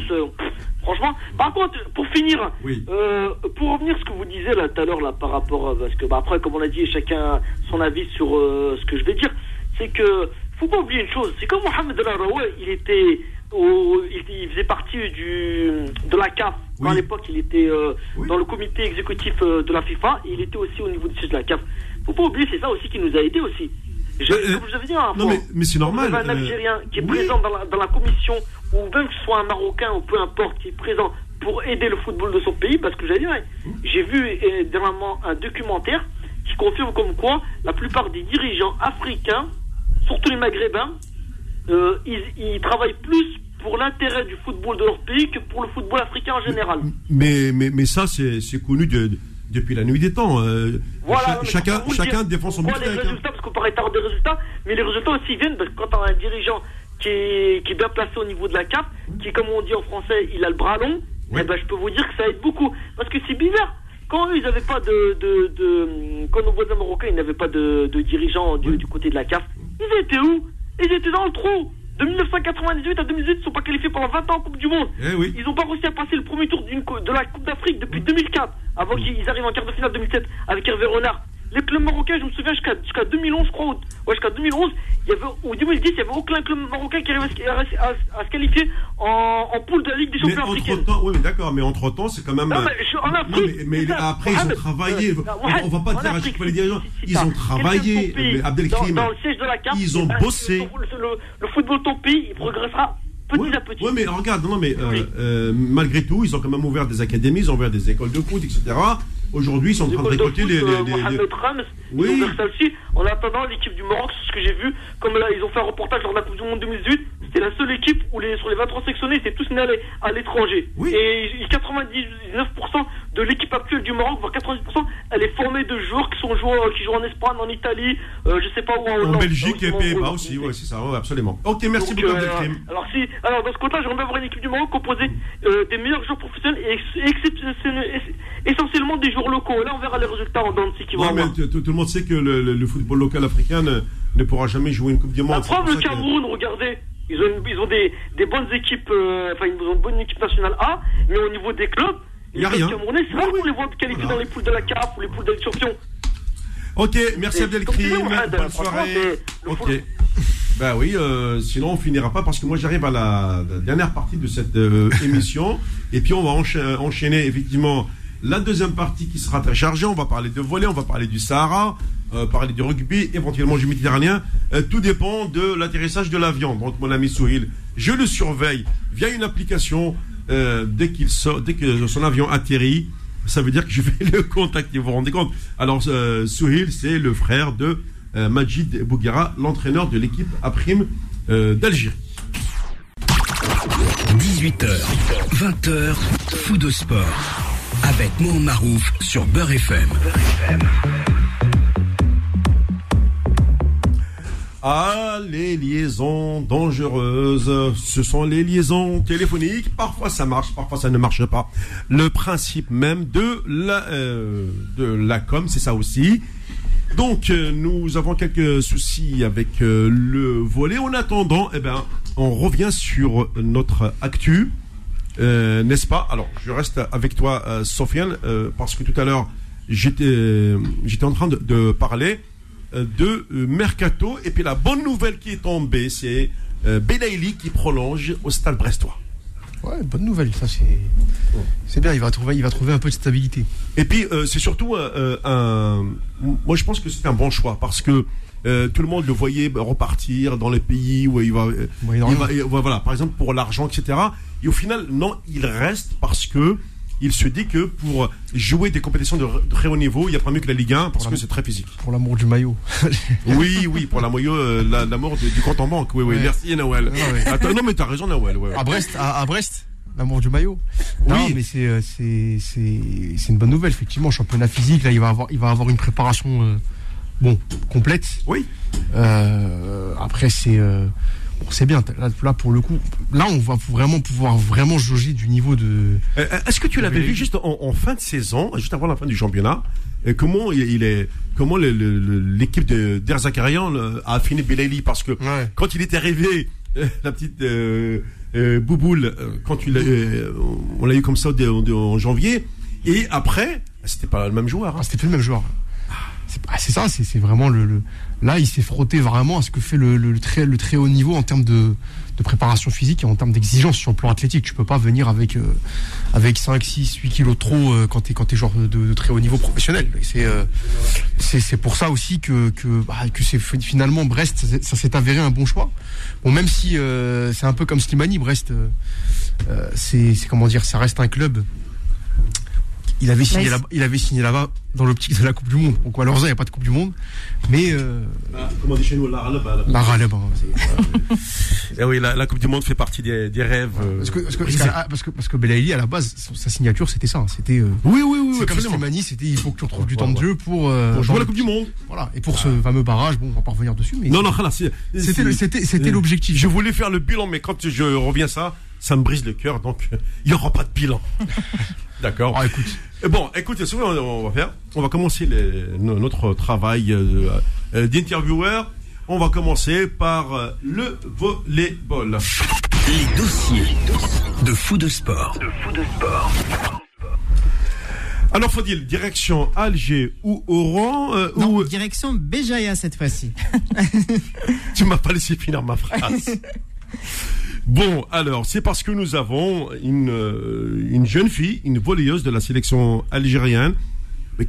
Franchement, par contre, pour finir, oui. euh, pour revenir à ce que vous disiez là tout à l'heure là par rapport à, parce que bah, après comme on a dit chacun son avis sur euh, ce que je vais dire, c'est que faut pas oublier une chose, c'est que Mohamed El Arouawi, il était au, il, il faisait partie du de la C A F. Oui. À l'époque, il était euh, oui. dans le comité exécutif euh, de la FIFA, et il était aussi au niveau du siège de la C A F. Faut pas oublier, c'est ça aussi qui nous a aidé aussi. Je, euh, comme je vous ai dit, un non, mais, mais c'est normal. Un Algérien euh, qui est oui. présent dans la, dans la commission, ou même que ce soit un Marocain ou peu importe, qui est présent pour aider le football de son pays, parce que j'allais dire, mmh. j'ai vu eh, dernièrement un documentaire qui confirme comme quoi la plupart des dirigeants africains, surtout les Maghrébins, euh, ils, ils travaillent plus pour l'intérêt du football de leur pays que pour le football africain en général. Mais, mais, mais ça, c'est, c'est connu de. de... Depuis la nuit des temps, euh, voilà, ch- chacun, chacun défend son but. On voit les résultats, parce qu'on parle tard des résultats, mais les résultats aussi viennent parce que quand on a un dirigeant qui, qui est bien placé au niveau de la C A F, qui, comme on dit en français, il a le bras long, oui. Et ben, je peux vous dire que ça aide beaucoup. Parce que c'est bizarre. Quand eux, ils n'avaient pas de, de, de. Quand nos voisins marocains, ils n'avaient pas de, de dirigeants du, du côté de la C A F, ils étaient où? Ils étaient dans le trou. De mille neuf cent quatre-vingt-dix-huit à deux mille dix-huit, ils ne sont pas qualifiés pendant vingt ans en Coupe du Monde. Eh oui. Ils n'ont pas réussi à passer le premier tour d'une, de la Coupe d'Afrique depuis deux mille quatre, avant qu'ils arrivent en quart de finale deux mille sept avec Hervé Renard. Les clubs marocains, je me souviens, jusqu'à, jusqu'à deux mille onze, je crois, ouais, jusqu'à deux mille onze, il y avait, ou deux mille dix, il n'y avait aucun club marocain qui arrivait à, à, à se qualifier en, en poule de la Ligue des Champions africaine. Oui, mais d'accord, mais entre-temps, c'est quand même... Non, mais je, en Afrique, non, mais, mais il, après, ils ont travaillé. Euh, on ne va pas dire à chaque fois les dirigeants. Ils ont travaillé, Abdelkrim. Ils ont bossé. Le football de ton pays, il progressera petit ouais, à petit. Oui, mais regarde, non, mais euh, oui. euh, malgré tout, ils ont quand même ouvert des académies, ils ont ouvert des écoles de foot, et cetera. Aujourd'hui, ils sont en train de récolter les... Mohamed Rams, ils ont fait ça aussi. En attendant, l'équipe du Maroc, c'est ce que j'ai vu, comme là, ils ont fait un reportage lors de la Coupe du Monde deux mille dix-huit, c'était la seule équipe où les, sur les vingt-trois sectionnés, ils étaient tous nés à l'étranger. Oui. Et quatre-vingt-dix-neuf pour cent de l'équipe actuelle du Maroc, voire quatre-vingt-dix pour cent, elle est formée de joueurs qui, sont joueurs, qui jouent en Espagne, en Italie, euh, je sais pas où... En, en Belgique et Pays-Bas aussi, oui, c'est ça, ouais, absolument. Ok, merci donc, beaucoup, Abdelkrim. Euh, alors, si, alors, dans ce côté-là, j'aimerais avoir une équipe du Maroc composée euh, des meilleurs joueurs professionnels et exceptionnels, essentiellement des joueurs locaux. Là, on verra les résultats en Dancy qui vont avoir. Tout le monde sait que le football local africain ne pourra jamais jouer une Coupe du Monde. La preuve, le Cameroun, regardez. Ils ont, ils ont des, des bonnes équipes, euh, enfin, ils ont une bonne équipe nationale A, mais au niveau des clubs, il n'y a rien. Camerounais, c'est rare qu'on les voit qualifiés voilà. dans les poules de la C A F ou les poules de la Ligue des Champions. Ok, merci Abdelkrim. Bonne soirée. Ok. Ben oui, euh, sinon on finira pas parce que moi j'arrive à la, la dernière partie de cette euh, émission et puis on va encha- enchaîner effectivement la deuxième partie qui sera très chargée. On va parler de volley, on va parler du Sahara. Euh, parler du rugby, éventuellement du méditerranéen, euh, tout dépend de l'atterrissage de l'avion. Donc mon ami Souhil, je le surveille via une application. Euh, dès qu'il sort, dès que son avion atterrit, ça veut dire que je vais le contacter. Vous vous rendez compte? Alors euh, Souhil, c'est le frère de euh, Majid Bouguera, l'entraîneur de l'équipe A-Prime euh, d'Algérie. dix-huit heures, vingt heures, Fou de Sport avec Mohamed Marouf sur Beur F M. Beur F M. Ah, les liaisons dangereuses, ce sont les liaisons téléphoniques. Parfois ça marche, parfois ça ne marche pas. Le principe même de la, euh, de la com, c'est ça aussi. Donc, euh, nous avons quelques soucis avec euh, le volet. En attendant, eh ben, on revient sur notre actu, euh, n'est-ce pas? Alors, je reste avec toi, euh, Sofiane, euh, parce que tout à l'heure, j'étais, j'étais en train de, de parler de Mercato. Et puis la bonne nouvelle qui est tombée, c'est euh, Benaïli qui prolonge au Stade Brestois. Ouais, bonne nouvelle, ça c'est, ouais. c'est bien, il va, trouver, il va trouver un peu de stabilité. Et puis euh, c'est surtout euh, un... Moi je pense que c'est un bon choix parce que euh, tout le monde le voyait repartir dans les pays où il va... Euh, ouais, il va et, voilà, par exemple pour l'argent, et cetera. Et au final, non, il reste parce que il se dit que pour jouer des compétitions de très haut niveau, il n'y a pas mieux que la Ligue un parce que c'est très physique. Pour l'amour du maillot. Oui, oui, pour l'amour euh, la, du, du compte en banque. Oui, oui, ouais. Merci Nawel. Non, ouais. Attends, non mais t'as raison Nawel. Ouais, ouais. À Brest, à, à Brest, l'amour du maillot. Non, oui, mais c'est, c'est, c'est, c'est une bonne nouvelle effectivement. Championnat physique, là, il va avoir, il va avoir une préparation euh, bon complète. Oui. Euh, après c'est. Euh, Bon, c'est bien, là, là pour le coup, là on va vraiment pouvoir vraiment jauger du niveau de... Euh, est-ce que tu l'avais vu juste en, en fin de saison, juste avant la fin du championnat, et comment, il, il est, comment le, le, l'équipe de, d'Erzakarian a affiné Benaïli? Parce que ouais. quand il était arrivé, la petite euh, euh, bouboule, quand il, euh, on l'a eu comme ça de, de, en janvier, et après, c'était pas le même joueur. Hein. Ah, c'était plus le même joueur. C'est, ah, c'est ça, c'est, c'est vraiment le, le... Là, il s'est frotté vraiment à ce que fait le, le, le, très, le très haut niveau en termes de, de préparation physique et en termes d'exigence sur le plan athlétique. Tu peux pas venir avec, euh, avec cinq, six, huit kilos trop euh, quand t'es, quand t'es genre de, de très haut niveau professionnel. Et c'est, euh, c'est, c'est pour ça aussi que, que, bah, que c'est, finalement Brest, ça, ça s'est avéré un bon choix. Bon, même si euh, c'est un peu comme Slimani, Brest, euh, c'est, c'est comment dire, ça reste un club il avait signé, là, il avait signé là-bas dans l'optique de la Coupe du Monde. Donc alors il n'y a pas de Coupe du Monde, mais euh, bah, comment on dit chez nous, la raleba. La raleba. Et oui, la, la Coupe du Monde fait partie des, des rêves. Euh, parce que parce que parce que, parce que Belaïli, à la base, sa signature c'était ça, c'était. Euh, oui oui oui. C'est comme Slimani, c'était il faut que tu retrouves du temps de jeu pour, euh, pour jouer la Coupe du Monde. Voilà. Et pour ah. ce fameux barrage, bon, on va pas revenir dessus, mais non non, c'était c'était, c'était, c'était euh, l'objectif. Je voulais faire le bilan, mais quand je reviens ça. Ça me brise le cœur, donc il n'y aura pas de bilan. D'accord. Ah, écoute. Bon, écoutez, ce qu'on va faire, on va commencer les, notre travail d'intervieweur. On va commencer par le volleyball. Les dossiers de Fou de Sport. De Fou de Sport. Alors, faut dire direction Alger ou Oran euh, non, ou... direction Béjaïa cette fois-ci. Tu ne m'as pas laissé finir ma phrase. Bon, alors, c'est parce que nous avons une, euh, une jeune fille, une volleyeuse de la sélection algérienne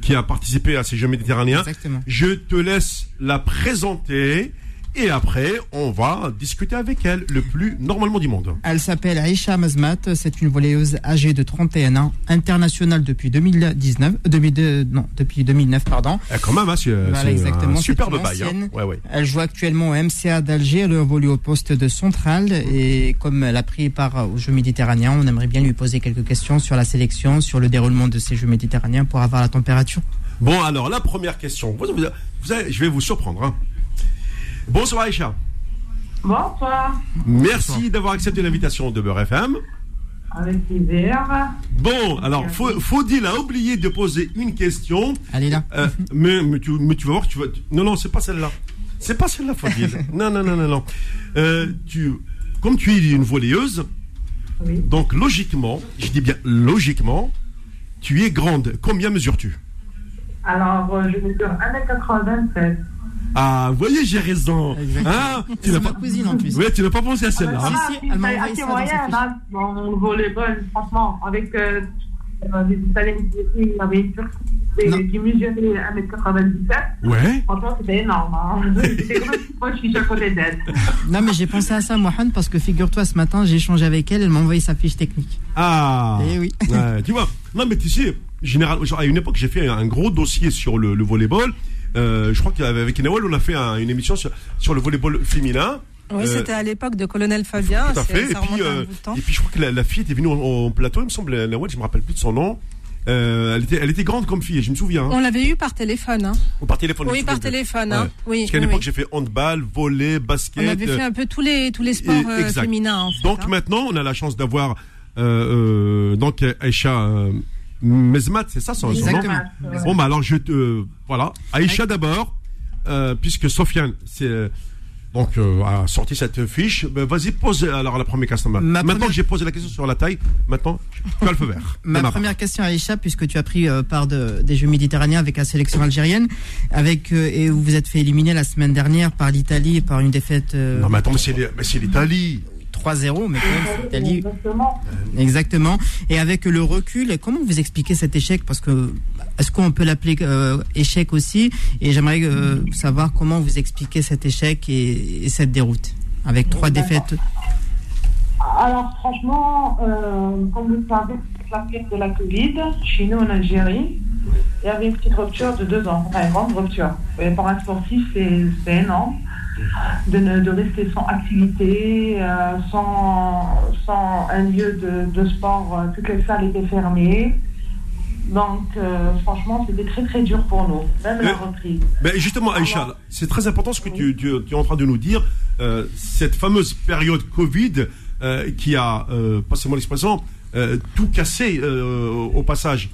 qui a participé à ces Jeux Méditerranéens. Exactement. Je te laisse la présenter et après, on va discuter avec elle le plus normalement du monde. Elle s'appelle Issa Hayatou, c'est une volleyeuse âgée de trente et un ans, internationale depuis deux mille dix-neuf, deux mille deux, non, depuis deux mille neuf, pardon. Eh, quand même, hein, c'est, voilà, c'est exactement, un superbe bail. Hein. Ouais, ouais. Elle joue actuellement au M C A d'Alger, elle évolue au poste de centrale et comme elle a pris part aux Jeux Méditerranéens, on aimerait bien lui poser quelques questions sur la sélection, sur le déroulement de ces Jeux Méditerranéens pour avoir la température. Bon, alors, la première question, vous, vous, vous, je vais vous surprendre, hein. Bonsoir Aïcha. Bonsoir. Merci Bonsoir. D'avoir accepté l'invitation de Beur F M. Avec plaisir. Bon, alors, faut, Fodil a oublié de poser une question. Allez là. Euh, mais, mais, tu, mais tu vas voir, tu vas. Non, non, c'est pas celle-là. C'est pas celle-là, Fodil. non, non, non, non, non. Euh, tu, comme tu es une volleyeuse, oui. Donc logiquement, je dis bien logiquement, tu es grande. Combien mesures-tu? Alors, je mesure un mètre quatre-vingt-sept. Ah, vous voyez, j'ai raison. Hein, tu n'as pas cousine en plus. Ouais, tu n'as pas pensé à celle-là. Ah, hein. Si, si, elle m'a envoyé ça dans sa fiche. Volleyball, franchement, avec euh, des Italiens qui avaient une Turquie qui mesurait un mètre quatre-vingt-dix-sept. Ouais. Franchement, c'était énorme. Hein. C'est comme si moi, je suis à côté d'elle. Non, mais j'ai pensé à ça, Mohan, parce que figure-toi, ce matin, j'ai échangé avec elle, elle m'a envoyé sa fiche technique. Ah. Eh oui. Ouais, tu vois, non, mais tu sais, général, genre, à une époque, j'ai fait un gros dossier sur le, le volleyball. Euh, je crois qu'avec Nawal, on a fait un, une émission sur, sur le volleyball féminin. Oui, euh, c'était à l'époque de Colonel Fabien. Tout à fait. Et puis, euh, et puis, je crois que la, la fille était venue au plateau, il me semble, Nawal, je ne me rappelle plus de son nom. Euh, elle, était, elle était grande comme fille, je me souviens. Hein. On l'avait eu par téléphone. Hein. Oh, par téléphone. Oui, par téléphone. Hein. Ouais. Oui, parce qu'à oui, l'époque, oui. J'ai fait handball, volley, basket. On avait fait un peu tous les, tous les sports et, euh, féminins. En fait, donc hein. Maintenant, on a la chance d'avoir euh, euh, donc Aïcha... Euh, Mesmat, c'est ça son nom. Bon, bah alors je te. Euh, voilà. Aïcha d'abord, euh, puisque Sofiane, c'est. Euh, donc, euh, a sorti cette fiche. Bah, vas-y, pose alors la première question. Ma maintenant première... que j'ai posé la question sur la taille, maintenant, tu as le feu vert. Ma T'en première question, Aïcha, puisque tu as pris euh, part de, des Jeux Méditerranéens avec la sélection algérienne, avec, euh, et vous vous êtes fait éliminer la semaine dernière par l'Italie, par une défaite. Euh, non, mais attends, mais c'est, les, mais c'est l'Italie. trois zéro, mais quand même, exactement. Exactement. Et avec le recul, comment vous expliquez cet échec? Parce que, est-ce qu'on peut l'appeler euh, échec aussi? Et j'aimerais euh, savoir comment vous expliquez cet échec et, et cette déroute, avec trois Exactement. Défaites. Alors, franchement, euh, comme vous le savez, c'est la crise de la Covid, chez nous en Algérie, il y avait une petite rupture de deux ans, enfin, une grande rupture. Et pour un sportif, c'est, c'est énorme. De, ne, de rester sans activité, euh, sans, sans un lieu de, de sport, euh, toutes les salles étaient fermées. Donc, euh, franchement, c'était très très dur pour nous, même mais, la reprise. Mais justement, Aïcha, c'est très important ce que oui. tu, tu, tu es en train de nous dire. Euh, cette fameuse période Covid euh, qui a, euh, passez-moi l'expression, euh, tout cassé euh, au passage.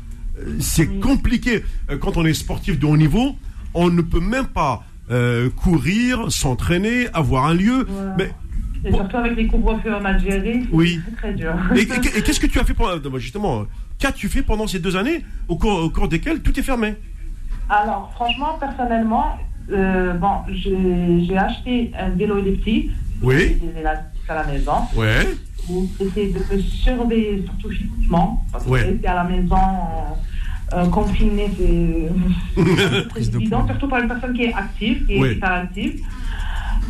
C'est oui. compliqué. Quand on est sportif de haut niveau, on ne peut même pas. Euh, courir, s'entraîner, avoir un lieu. Voilà. Mais, et bon, surtout avec les couvre-feux en Algérie, oui. c'est très dur. Et, et, et qu'est-ce que tu as fait pour, justement, qu'as-tu fait pendant ces deux années au cours, au cours desquelles tout est fermé? Alors, franchement, personnellement, euh, bon, j'ai, j'ai acheté un vélo elliptique. Oui. J'ai des élastiques à la maison. Ouais. Pour essayer de me surveiller, surtout physiquement. Parce ouais. que j'étais à la maison. Euh, Euh, confiné, c'est évident, surtout pour une personne qui est active, qui est oui. active.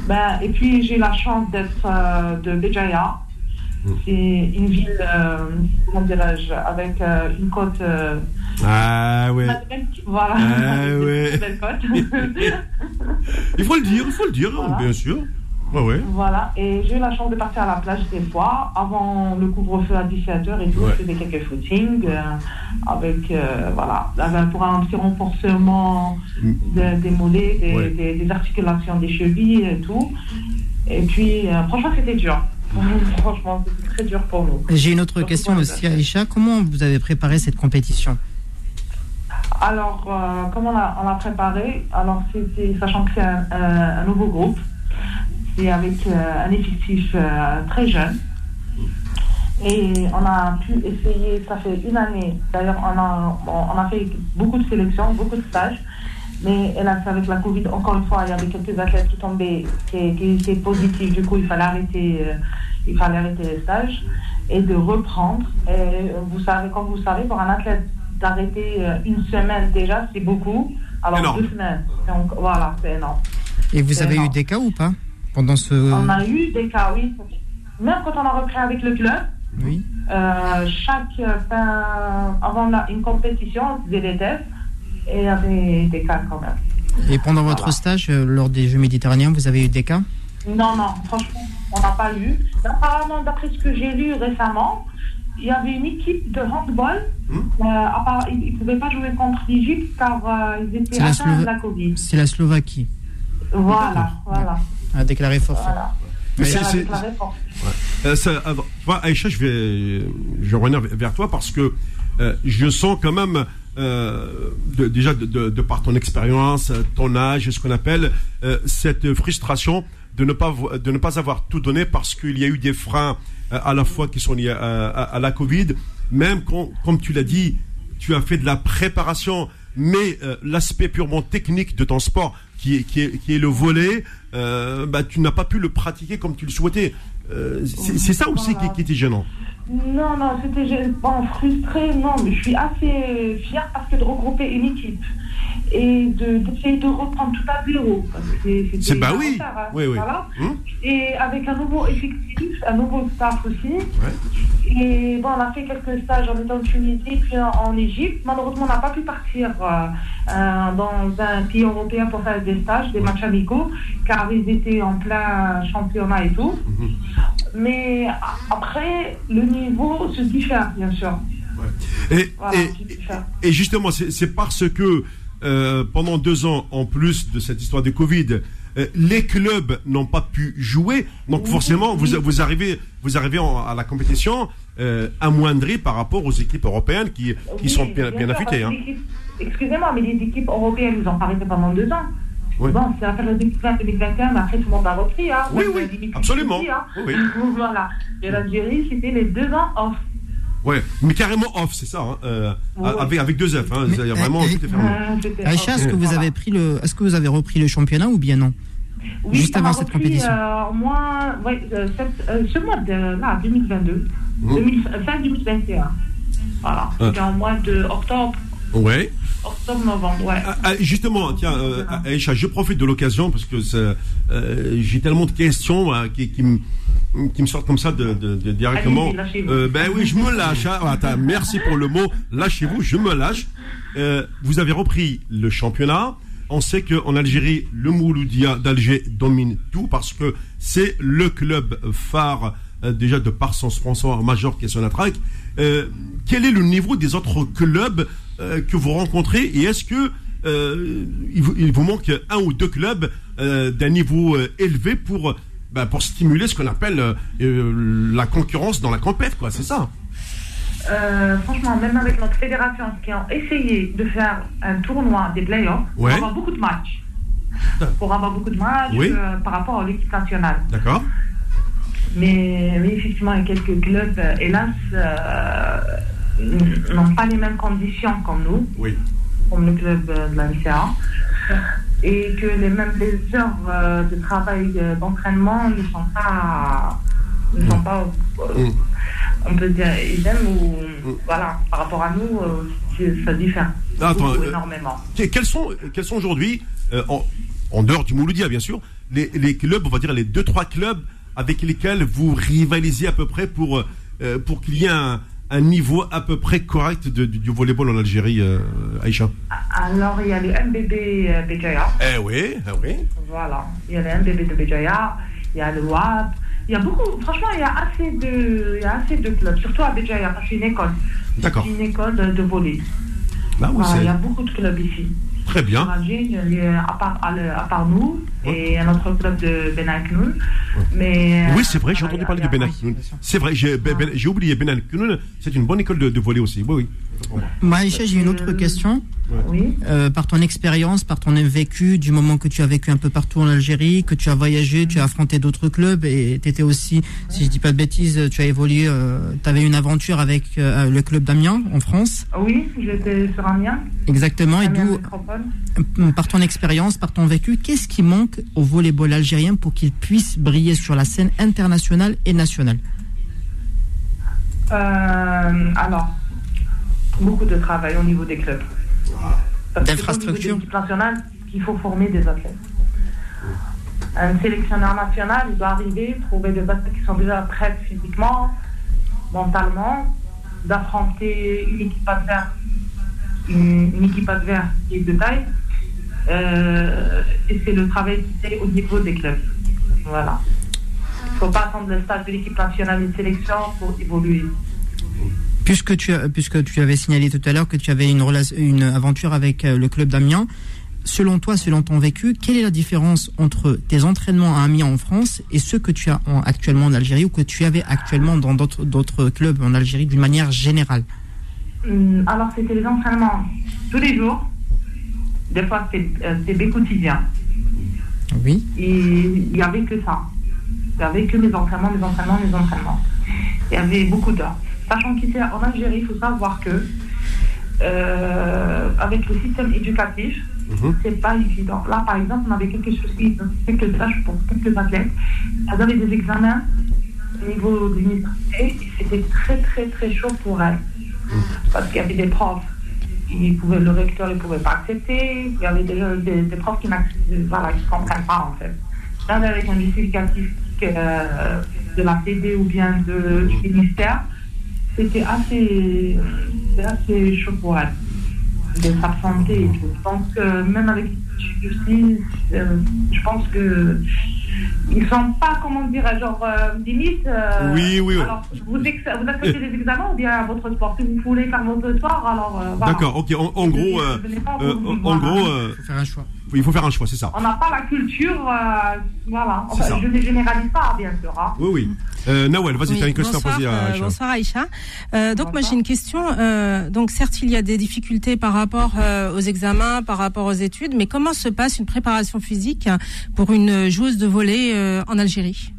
Ben, et puis j'ai la chance d'être euh, de Béjaïa, mmh. c'est une ville, euh, comment dirais-je, avec euh, une côte euh, Ah ouais. Voilà. Ah ouais. Il faut le dire, il faut le dire, voilà. Bien sûr. Ah ouais. Voilà, et j'ai eu la chance de partir à la plage des fois, avant le couvre-feu à dix-sept heures et tout, ouais. Je faisais quelques footings euh, avec, euh, voilà, pour un petit renforcement de, des mollets, des, ouais. des, des articulations des chevilles et tout. Et puis, euh, franchement, c'était dur. Franchement, c'était très dur pour nous. J'ai une autre Donc, question aussi, Aïcha. Comment vous avez préparé cette compétition ? Alors, euh, comment on l'a préparé ? Alors, c'était, sachant que c'est un, euh, un nouveau groupe. C'est avec euh, un effectif euh, très jeune. Et on a pu essayer, ça fait une année. D'ailleurs, on a, on a fait beaucoup de sélections, beaucoup de stages. Mais hélas, avec la Covid, encore une fois, il y avait quelques athlètes qui tombaient, qui, qui étaient positifs. Du coup, il fallait arrêter, euh, il fallait arrêter les stages et de reprendre. Et vous savez, comme vous savez, pour un athlète, d'arrêter euh, une semaine déjà, c'est beaucoup. Alors, énorme. Deux semaines. Donc, voilà, c'est énorme. Et vous c'est avez énorme. eu des cas ou pas pendant ce... On a eu des cas, oui. Même quand on a repris avec le club, oui. euh, chaque fin, avant la, une compétition, on faisait des tests et il y avait des cas quand même. Et pendant voilà. votre stage, lors des Jeux Méditerranéens, vous avez eu des cas ? Non, non, franchement, on n'a pas eu. Apparemment, d'après ce que j'ai lu récemment, il y avait une équipe de handball. Mmh. Euh, à part, ils ne pouvaient pas jouer contre l'Égypte car euh, ils étaient atteints Slova... de la Covid. C'est la Slovaquie. Voilà, voilà. A déclaré forfait. Voilà. Mais c'est, c'est, déclaré forfait. Ouais. Euh, ça, bah, Aïcha, je vais je reviens vers toi parce que euh, je sens quand même euh, de, déjà de, de, de par ton expérience, ton âge, ce qu'on appelle euh, cette frustration de ne pas de ne pas avoir tout donné parce qu'il y a eu des freins euh, à la fois qui sont liés à, à, à la Covid. Même quand, comme tu l'as dit, tu as fait de la préparation, mais euh, l'aspect purement technique de ton sport. Qui est, qui, est, qui est le volet, euh, bah, tu n'as pas pu le pratiquer comme tu le souhaitais. Euh, c'est, c'est ça aussi voilà. qui, qui était gênant. Non, non, c'était gênant, bon, frustré, non, mais je suis assez fière parce que de regrouper une équipe et de, d'essayer de reprendre tout à zéro. C'est, c'est bah oui, retard, hein, oui, oui. Voilà. Hum? Et avec un nouveau effectif, un nouveau staff aussi. Ouais. Et bon, on a fait quelques stages en étant en Tunisie, puis en, en Égypte. Malheureusement, on n'a pas pu partir euh, euh, dans un pays européen pour faire des stages, des ouais. matchs amicaux, car ils étaient en plein championnat et tout. Mm-hmm. Mais après, le niveau se diffère, bien sûr. Ouais. Et, voilà, et, et justement, c'est, c'est parce que Euh, pendant deux ans, en plus de cette histoire de Covid, euh, les clubs n'ont pas pu jouer. Donc oui, forcément, oui. Vous, vous arrivez, vous arrivez en, à la compétition euh, amoindrie par rapport aux équipes européennes qui, qui oui, sont bien, bien, bien affûtées. Hein. Excusez-moi, mais les équipes européennes, ils ont arrêté pendant deux ans. Oui. Bon, c'est la période deux mille vingt, deux mille vingt et un, mais après tout le monde a repris. Hein. Oui, oui, oui absolument. Aussi, hein. Oui. Voilà. Et l'Algérie, c'était les deux ans off. Ouais, mais carrément off, c'est ça, hein, euh, ouais. avec, avec deux F. Hein, c'est-à-dire vraiment, tout est fermé. Aïcha, est-ce que vous avez pris le, est-ce que vous avez repris le championnat ou bien non ? Oui, juste avant cette repris, compétition. Euh, au moins, ouais, euh, cette, euh, ce mois de là, deux mille vingt-deux, mmh. deux mille vingt et un. Voilà, ah. C'était en mois de octobre. Ouais. Octobre, novembre, ouais. Ah, justement, tiens, euh, Aïcha, je profite de l'occasion parce que ça, euh, j'ai tellement de questions hein, qui, qui me qui me sortent comme ça de, de, de directement. Allez, euh, ben oui, je me lâche. Hein. Attends, merci pour le mot. Lâchez-vous, je me lâche. Euh, vous avez repris le championnat. On sait qu'en Algérie, le Mouloudia d'Alger domine tout parce que c'est le club phare euh, déjà de par son sponsor majeur qui est Sonatrach. Euh, quel est le niveau des autres clubs euh, que vous rencontrez et est-ce que euh, il, vous, il vous manque un ou deux clubs euh, d'un niveau euh, élevé pour Ben pour stimuler ce qu'on appelle euh, la concurrence dans la compète, quoi, c'est ça. Euh, franchement, même avec notre fédération qui ont essayé de faire un tournoi des playoffs, ouais. pour avoir beaucoup de matchs. Pour avoir beaucoup de matchs oui. euh, par rapport à l'équipe nationale. D'accord. Mais oui, effectivement, il y a quelques clubs, hélas, euh, n'ont pas les mêmes conditions comme nous, oui. comme le club de la N C A. Et que les mêmes les heures euh, de travail euh, d'entraînement ne sont pas, ne sont pas, euh, mm. on peut dire, idem ou mm. voilà, par rapport à nous, euh, ça diffère Attends, beaucoup, euh, énormément. Quels sont, quels sont aujourd'hui, euh, en, en dehors du Mouloudia bien sûr, les, les clubs, on va dire les deux trois clubs avec lesquels vous rivalisez à peu près pour, euh, pour qu'il y ait un, un niveau à peu près correct de, du, du volleyball en Algérie, euh, Aïcha? Alors, il y a le M B B Béjaïa. Eh oui, eh oui. Voilà, il y a le M B B de Béjaïa, il y a le W A B. Il y a beaucoup, franchement, il y a assez de, il y a assez de clubs, surtout à Béjaïa, parce qu'il y a une école. D'accord. Une école de, de volley. Là où c'est... Il y a beaucoup de clubs ici. Très bien. Imagine, à part, à part nous, et un autre club de Ben Aïknoun. Mais oui, c'est vrai, j'ai entendu parler de Ben Aïknoun. C'est vrai, j'ai, j'ai oublié Ben Aïknoun, c'est une bonne école de, de volley aussi. Oui, oui. Maïcha, j'ai une autre question. Oui. Euh, par ton expérience, par ton vécu, du moment que tu as vécu un peu partout en Algérie, que tu as voyagé, tu as affronté d'autres clubs et tu étais aussi, si je dis pas de bêtises, tu as évolué, euh, tu avais une aventure avec euh, le club d'Amiens en France. Oui, j'étais sur Amiens. Exactement. Amiens, et d'où, par ton expérience, par ton vécu, qu'est-ce qui manque au volleyball algérien pour qu'il puisse briller sur la scène internationale et nationale? euh, Alors, beaucoup de travail au niveau des clubs. D'infrastructure. Il faut former des athlètes. Un sélectionneur national, il doit arriver, trouver des athlètes qui sont déjà prêts physiquement, mentalement, d'affronter une équipe adverse, une, une équipe adverse qui est de taille. Euh, et c'est le travail qui fait au niveau des clubs. Voilà. Il ne faut pas attendre le stade de l'équipe nationale et de sélection pour évoluer. Puisque tu, as, puisque tu avais signalé tout à l'heure que tu avais une, relation, une aventure avec le club d'Amiens, selon toi, selon ton vécu, quelle est la différence entre tes entraînements à Amiens en France et ceux que tu as en, actuellement en Algérie ou que tu avais actuellement dans d'autres, d'autres clubs en Algérie d'une manière générale? Alors, c'était les entraînements tous les jours. Des fois, c'était des quotidiens. Oui. Et il n'y avait que ça. Il n'y avait que mes entraînements, mes entraînements, mes entraînements. Il y avait beaucoup d'heures. Sachant qu'ici en Algérie, il faut savoir que euh, avec le système éducatif, mm-hmm. c'est pas évident. Là, par exemple, on avait quelques soucis, quelques tâches pour quelques athlètes. Elles avaient des examens au niveau de l'université. C'était très, très, très chaud pour elles. Mm-hmm. Parce qu'il y avait des profs. Ils pouvaient, le recteur ne pouvait pas accepter. Il y avait des, des, des profs qui ne voilà, comprennent pas, en fait. Là, avec un justificatif euh, de la C D ou bien de, du ministère, c'était assez, assez chaud pour elle, de s'absenter et tout. Donc, euh, même avec justice, euh, je pense que ils sont pas, comment dire, genre euh, limite. Euh, oui, oui, oui. Alors, vous, ex- vous acceptez les examens ou bien votre sport, si vous voulez faire votre sport, alors. Euh, voilà. D'accord, ok. En, en gros, euh, euh, en, en gros, euh, il faut faire un choix. Oui, il faut faire un choix, c'est ça. On n'a pas la culture, euh, voilà. Enfin, je ne généralise pas, bien sûr. Hein. Oui, oui. Euh, Nawel, vas-y, oui, tu as une question bonsoir, à poser à Aïcha. Bonsoir Aïcha. Euh, donc bonsoir. Moi j'ai une question. Euh, donc certes il y a des difficultés par rapport euh, aux examens, par rapport aux études, mais comment se passe une préparation physique pour une joueuse de volley euh, en Algérie?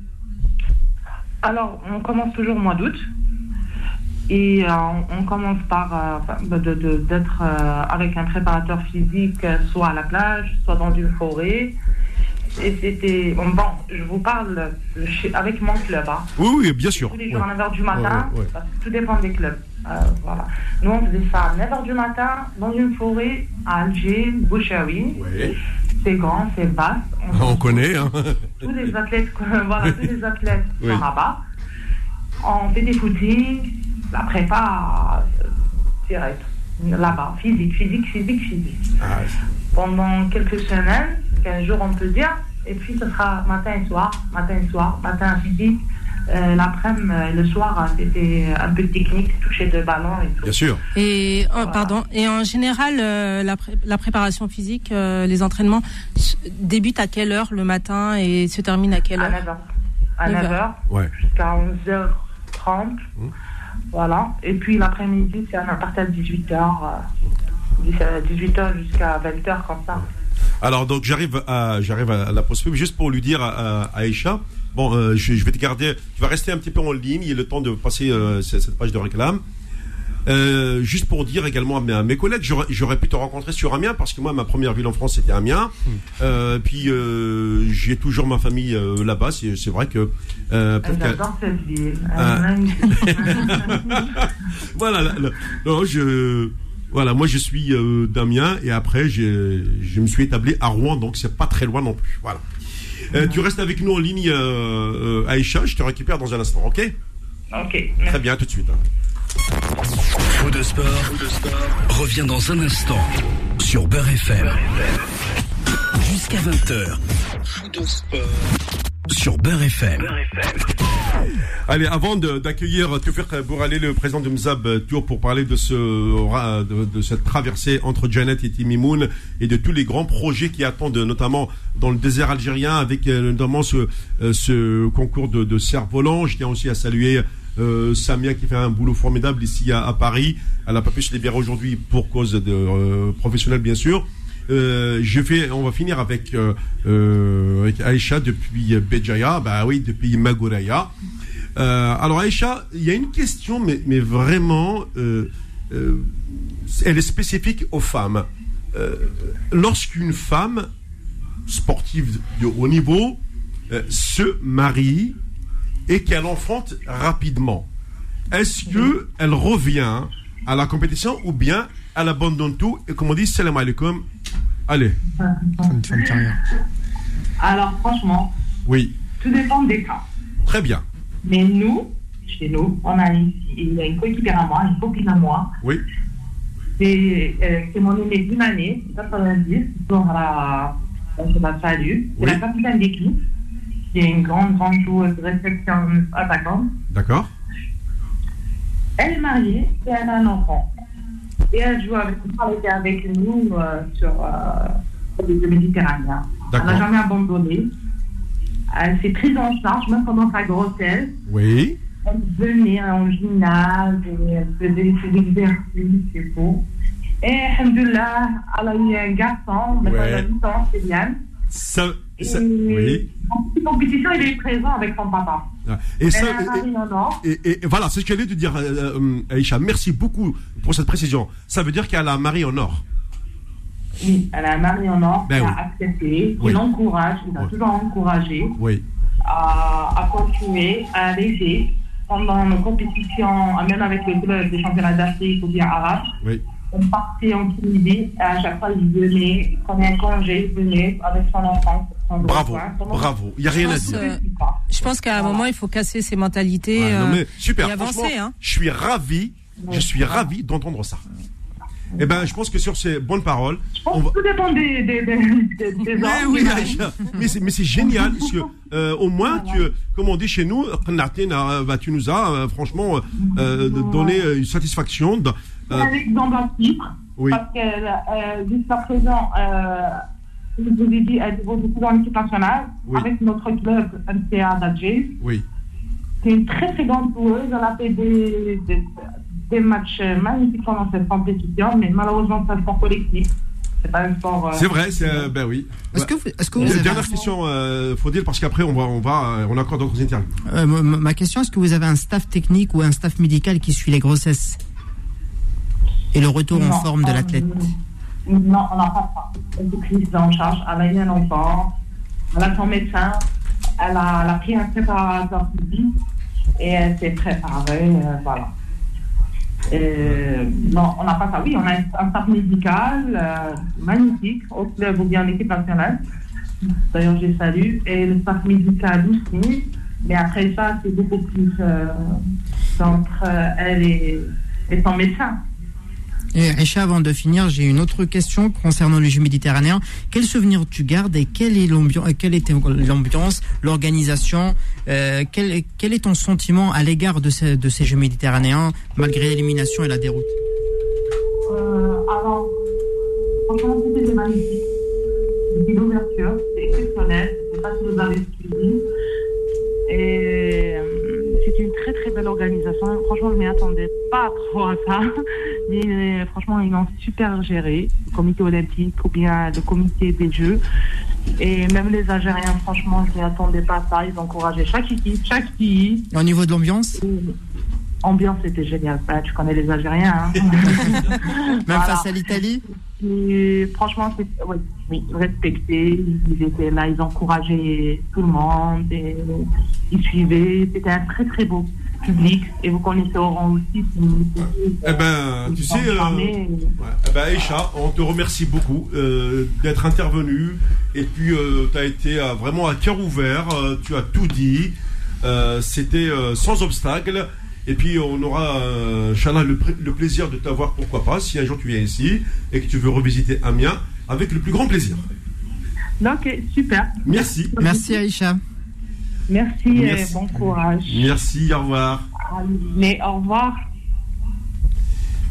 Alors on commence toujours au mois d'août et euh, on commence par euh, de, de, d'être euh, avec un préparateur physique, soit à la plage, soit dans une forêt. Et c'était. Bon, bon, je vous parle avec mon club. Hein. Oui, oui, bien sûr. Tous les jours ouais. à neuf heures du matin, ouais, ouais, ouais. Parce que tout dépend des clubs. Euh, voilà. Nous, on faisait ça à neuf heures du matin, dans une forêt à Alger, Bouchaoui. Ouais. C'est grand, c'est vaste. On, on connaît, hein. Tous les athlètes, voilà, tous les athlètes oui. sont là-bas. On fait des footings, la prépa direct, là-bas. Physique, physique, physique, physique. Ah, pendant quelques semaines, quinze jours on peut dire, et puis ce sera matin et soir, matin et soir, matin physique, euh, l'après-midi, le soir c'était un peu technique, toucher de ballon et tout. Bien sûr. Et voilà. oh, pardon. Et en général, euh, la, pré- la préparation physique, euh, les entraînements débutent à quelle heure le matin et se terminent à quelle heure? À neuf heures. À neuf heures ouais. Jusqu'à onze heures trente. Mmh. Voilà. Et puis l'après-midi c'est à partir de dix-huit heures. dix-huit heures jusqu'à vingt heures comme ça. Alors donc j'arrive à j'arrive à la pause pub juste pour lui dire à, à Aïcha, bon euh, je, je vais te garder, tu vas rester un petit peu en ligne, il est le temps de passer euh, cette page de réclame. Euh, juste pour dire également à mes, à mes collègues, j'aurais, j'aurais pu te rencontrer sur Amiens parce que moi ma première ville en France c'était Amiens. Euh, puis euh, j'ai toujours ma famille euh, là-bas, c'est, c'est vrai que. Euh, J'adore cette ville. Ah. voilà, là, là, non je. Voilà, moi je suis euh, d'Amiens et après j'ai, je me suis établi à Rouen, donc c'est pas très loin non plus. Voilà. Euh, mmh. Tu restes avec nous en ligne, euh, euh, Aïcha, je te récupère dans un instant, ok ? Ok. Très bien, à tout de suite. Hein. Fou de sport, sport revient dans un instant sur Beur F M. Jusqu'à vingt heures. Fou de sport sur Beur F M. Beur F M. Allez, avant de, d'accueillir Tufir Bourali, le président de Mzab Tour, pour parler de, ce, de, de cette traversée entre Janet et Timimoun et de tous les grands projets qui attendent, notamment dans le désert algérien, avec notamment ce, ce concours de, de cerf-volant. Je tiens aussi à saluer euh, Samia qui fait un boulot formidable ici à, à Paris. Elle n'a pas pu se libérer aujourd'hui pour cause de, euh, professionnelle, bien sûr. Euh, je vais, on va finir avec, euh, euh, avec Aïcha depuis Béjaïa, bah oui, depuis Magouraya. Euh, alors Aïcha, il y a une question, mais, mais vraiment, euh, euh, elle est spécifique aux femmes. Euh, lorsqu'une femme sportive de haut niveau euh, se marie et qu'elle enfante rapidement, est-ce que elle revient à la compétition ou bien elle abandonne tout et, comme on dit, salam alaikum, allez, fin de, fin de carrière. Alors franchement, oui, tout dépend des cas. Très bien. Mais nous, chez nous, on a une, il y a une coéquipière à moi, une copine à moi. Oui. C'est, euh, c'est mon aînée d'une année, c'est quatre-vingt-dix, dont je la salue. C'est oui. La capitaine d'équipe, qui est une grande, grande joueuse de réception attaquante. D'accord. Elle est mariée et elle a un enfant. Et elle joue avec, elle était avec nous euh, sur euh, les Jeux Méditerranéens. D'accord. Elle n'a jamais abandonné. Elle s'est prise en charge, même pendant sa grossesse. Oui. Elle venait en gymnase, elle faisait ses exercices, c'est beau. Et, alhamdoulilah, elle a eu un garçon, maintenant ouais. Elle a huit ans, c'est bien. Ça, ça, oui. En compétition, il est présent avec son papa. Et, ça, et, et, et voilà, c'est ce que j'allais te dire, euh, Aïcha. Merci beaucoup pour cette précision. Ça veut dire qu'elle a un mari en or. Oui, elle a un mari en or qui ben a oui. accepté, qui oui. l'encourage, qui l'a oui. toujours encouragé oui. à, à continuer, à l'aider pendant nos compétitions, même avec le club des championnats d'Afrique ou bien arabes. Oui. On partait en Tunisie, à chaque fois il venait, quand il y a un congé, il venait avec son enfant. Son bravo, enfant. bravo, il n'y a rien pense, à dire. Euh, je pense qu'à un voilà. moment, il faut casser ces mentalités ouais, non, mais, super, et avancer. Hein. Je suis ravi, je suis ravi d'entendre ça. Eh ben, je pense que sur ces bonnes paroles, je pense on va... que tout dépend des, des, des, des, des mais gens. Oui, mais c'est, mais c'est génial parce que euh, au moins, voilà. tu, comme on dit chez nous, tu nous as franchement euh, donné une satisfaction. De, euh... C'est un exemple à Chypre, oui. parce que euh, jusqu'à présent, euh, je vous ai dit, elle évolue beaucoup dans l'équipe nationale oui. avec notre club M C A d'Alger. Oui. C'est une très très grande joueuse. Elle a fait des, des des matchs magnifiques pendant cette compétition, mais malheureusement, c'est un sport collectif. C'est pas un sport. Euh, c'est vrai, c'est euh, ben oui. Est-ce que vous, est-ce que vous avez dernière un... question, euh, Faudil, parce qu'après on va, on va, on a encore d'autres interviews. Euh, ma question, est-ce que vous avez un staff technique ou un staff médical qui suit les grossesses et le retour non, en forme de l'athlète? Non, on n'a pas ça. Elle est prise en charge. Elle a eu un enfant. Elle a son médecin. Elle a, elle a pris un préparateur physique et elle s'est préparée. Euh, voilà. Euh, non, on n'a pas ça. Oui, on a un, un staff médical euh, magnifique au club ou bien en équipe nationale. D'ailleurs, je les salue. Et le staff médical aussi. Mais après ça, c'est beaucoup plus euh, entre euh, elle et, et son médecin. Et Aïcha, avant de finir, j'ai une autre question concernant les Jeux méditerranéens. Quel souvenir tu gardes et quelle, est l'ambiance, quelle était l'ambiance, l'organisation euh, quel, quel est ton sentiment à l'égard de ces, de ces Jeux méditerranéens, malgré l'élimination et la déroute? euh, Alors, franchement, c'était magnifique. C'était l'ouverture, c'était exceptionnel. Je ne sais pas si vous avez suivi. Et c'est une très très belle organisation. Franchement, je ne m'y attendais pas trop à ça. Mais franchement, ils l'ont super géré, le comité olympique ou bien le comité des Jeux. Et même les Algériens, franchement, je ne m'y attendais pas à ça. Ils encourageaient chaque équipe, chaque pays. Et au niveau de l'ambiance ? L'ambiance était géniale. Bah, tu connais les Algériens. Hein. Même voilà. Face à l'Italie ? Et franchement, c'est, oui, oui, respecté. Ils étaient là, ils encourageaient tout le monde. Et ils suivaient. C'était un très, très beau public. Et vous connaissez Oran aussi. Ouais. Eh ben, tu sais, euh, ouais. eh ben, Aïcha, on te remercie beaucoup euh, d'être intervenue. Et puis, euh, tu as été euh, vraiment à cœur ouvert. Euh, tu as tout dit. Euh, c'était euh, sans obstacle. Et puis on aura, euh, Inch'Allah, le, le plaisir de t'avoir, pourquoi pas, si un jour tu viens ici et que tu veux revisiter Amiens, avec le plus grand plaisir. Ok, super. Merci. Merci Aïcha. Merci, Merci. Et bon courage. Merci, au revoir. Mais au revoir.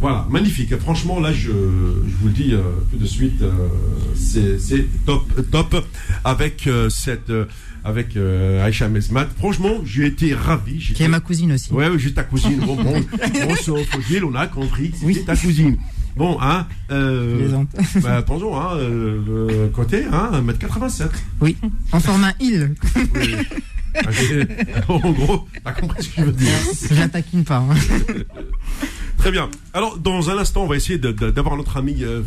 Voilà, magnifique. Franchement, là, je, je vous le dis euh, tout de suite, euh, c'est, c'est top, top avec euh, cette, euh, avec euh, Aïcha Mesmat. Franchement, j'ai été ravi. J'ai Qui été... est ma cousine aussi. Ouais, j'ai ta cousine. Bon, bon, bon, on a compris. C'était oui, ta cousine. Bon, hein. Euh, bah, attention, hein, euh, le côté, hein, un mètre quatre-vingt-sept. Oui, en format île. Oui. En gros, t'as compris ce que je veux dire. Je la taquine pas. Hein. Très bien. Alors, dans un instant, on va essayer de, de, d'avoir notre ami euh,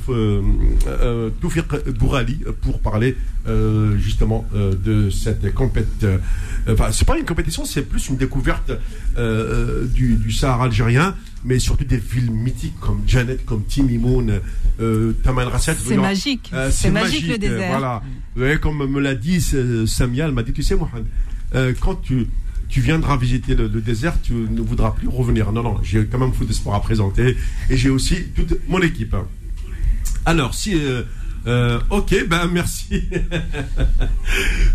euh, Toufik Bourali pour parler euh, justement euh, de cette compétition. Enfin, c'est pas une compétition, c'est plus une découverte euh, du, du Sahara algérien, mais surtout des villes mythiques comme Janet, comme Timimoun, euh, Taman Rasset. C'est magique. Euh, c'est, c'est magique, magique le désert. Voilà. Et comme me l'a dit Samia, elle m'a dit, tu sais, Mohamed, euh, quand tu... tu viendras visiter le, le désert, tu ne voudras plus revenir. Non, non, j'ai quand même Foot Sport à présenter et j'ai aussi toute mon équipe. Alors, si... Euh, euh, ok, ben merci.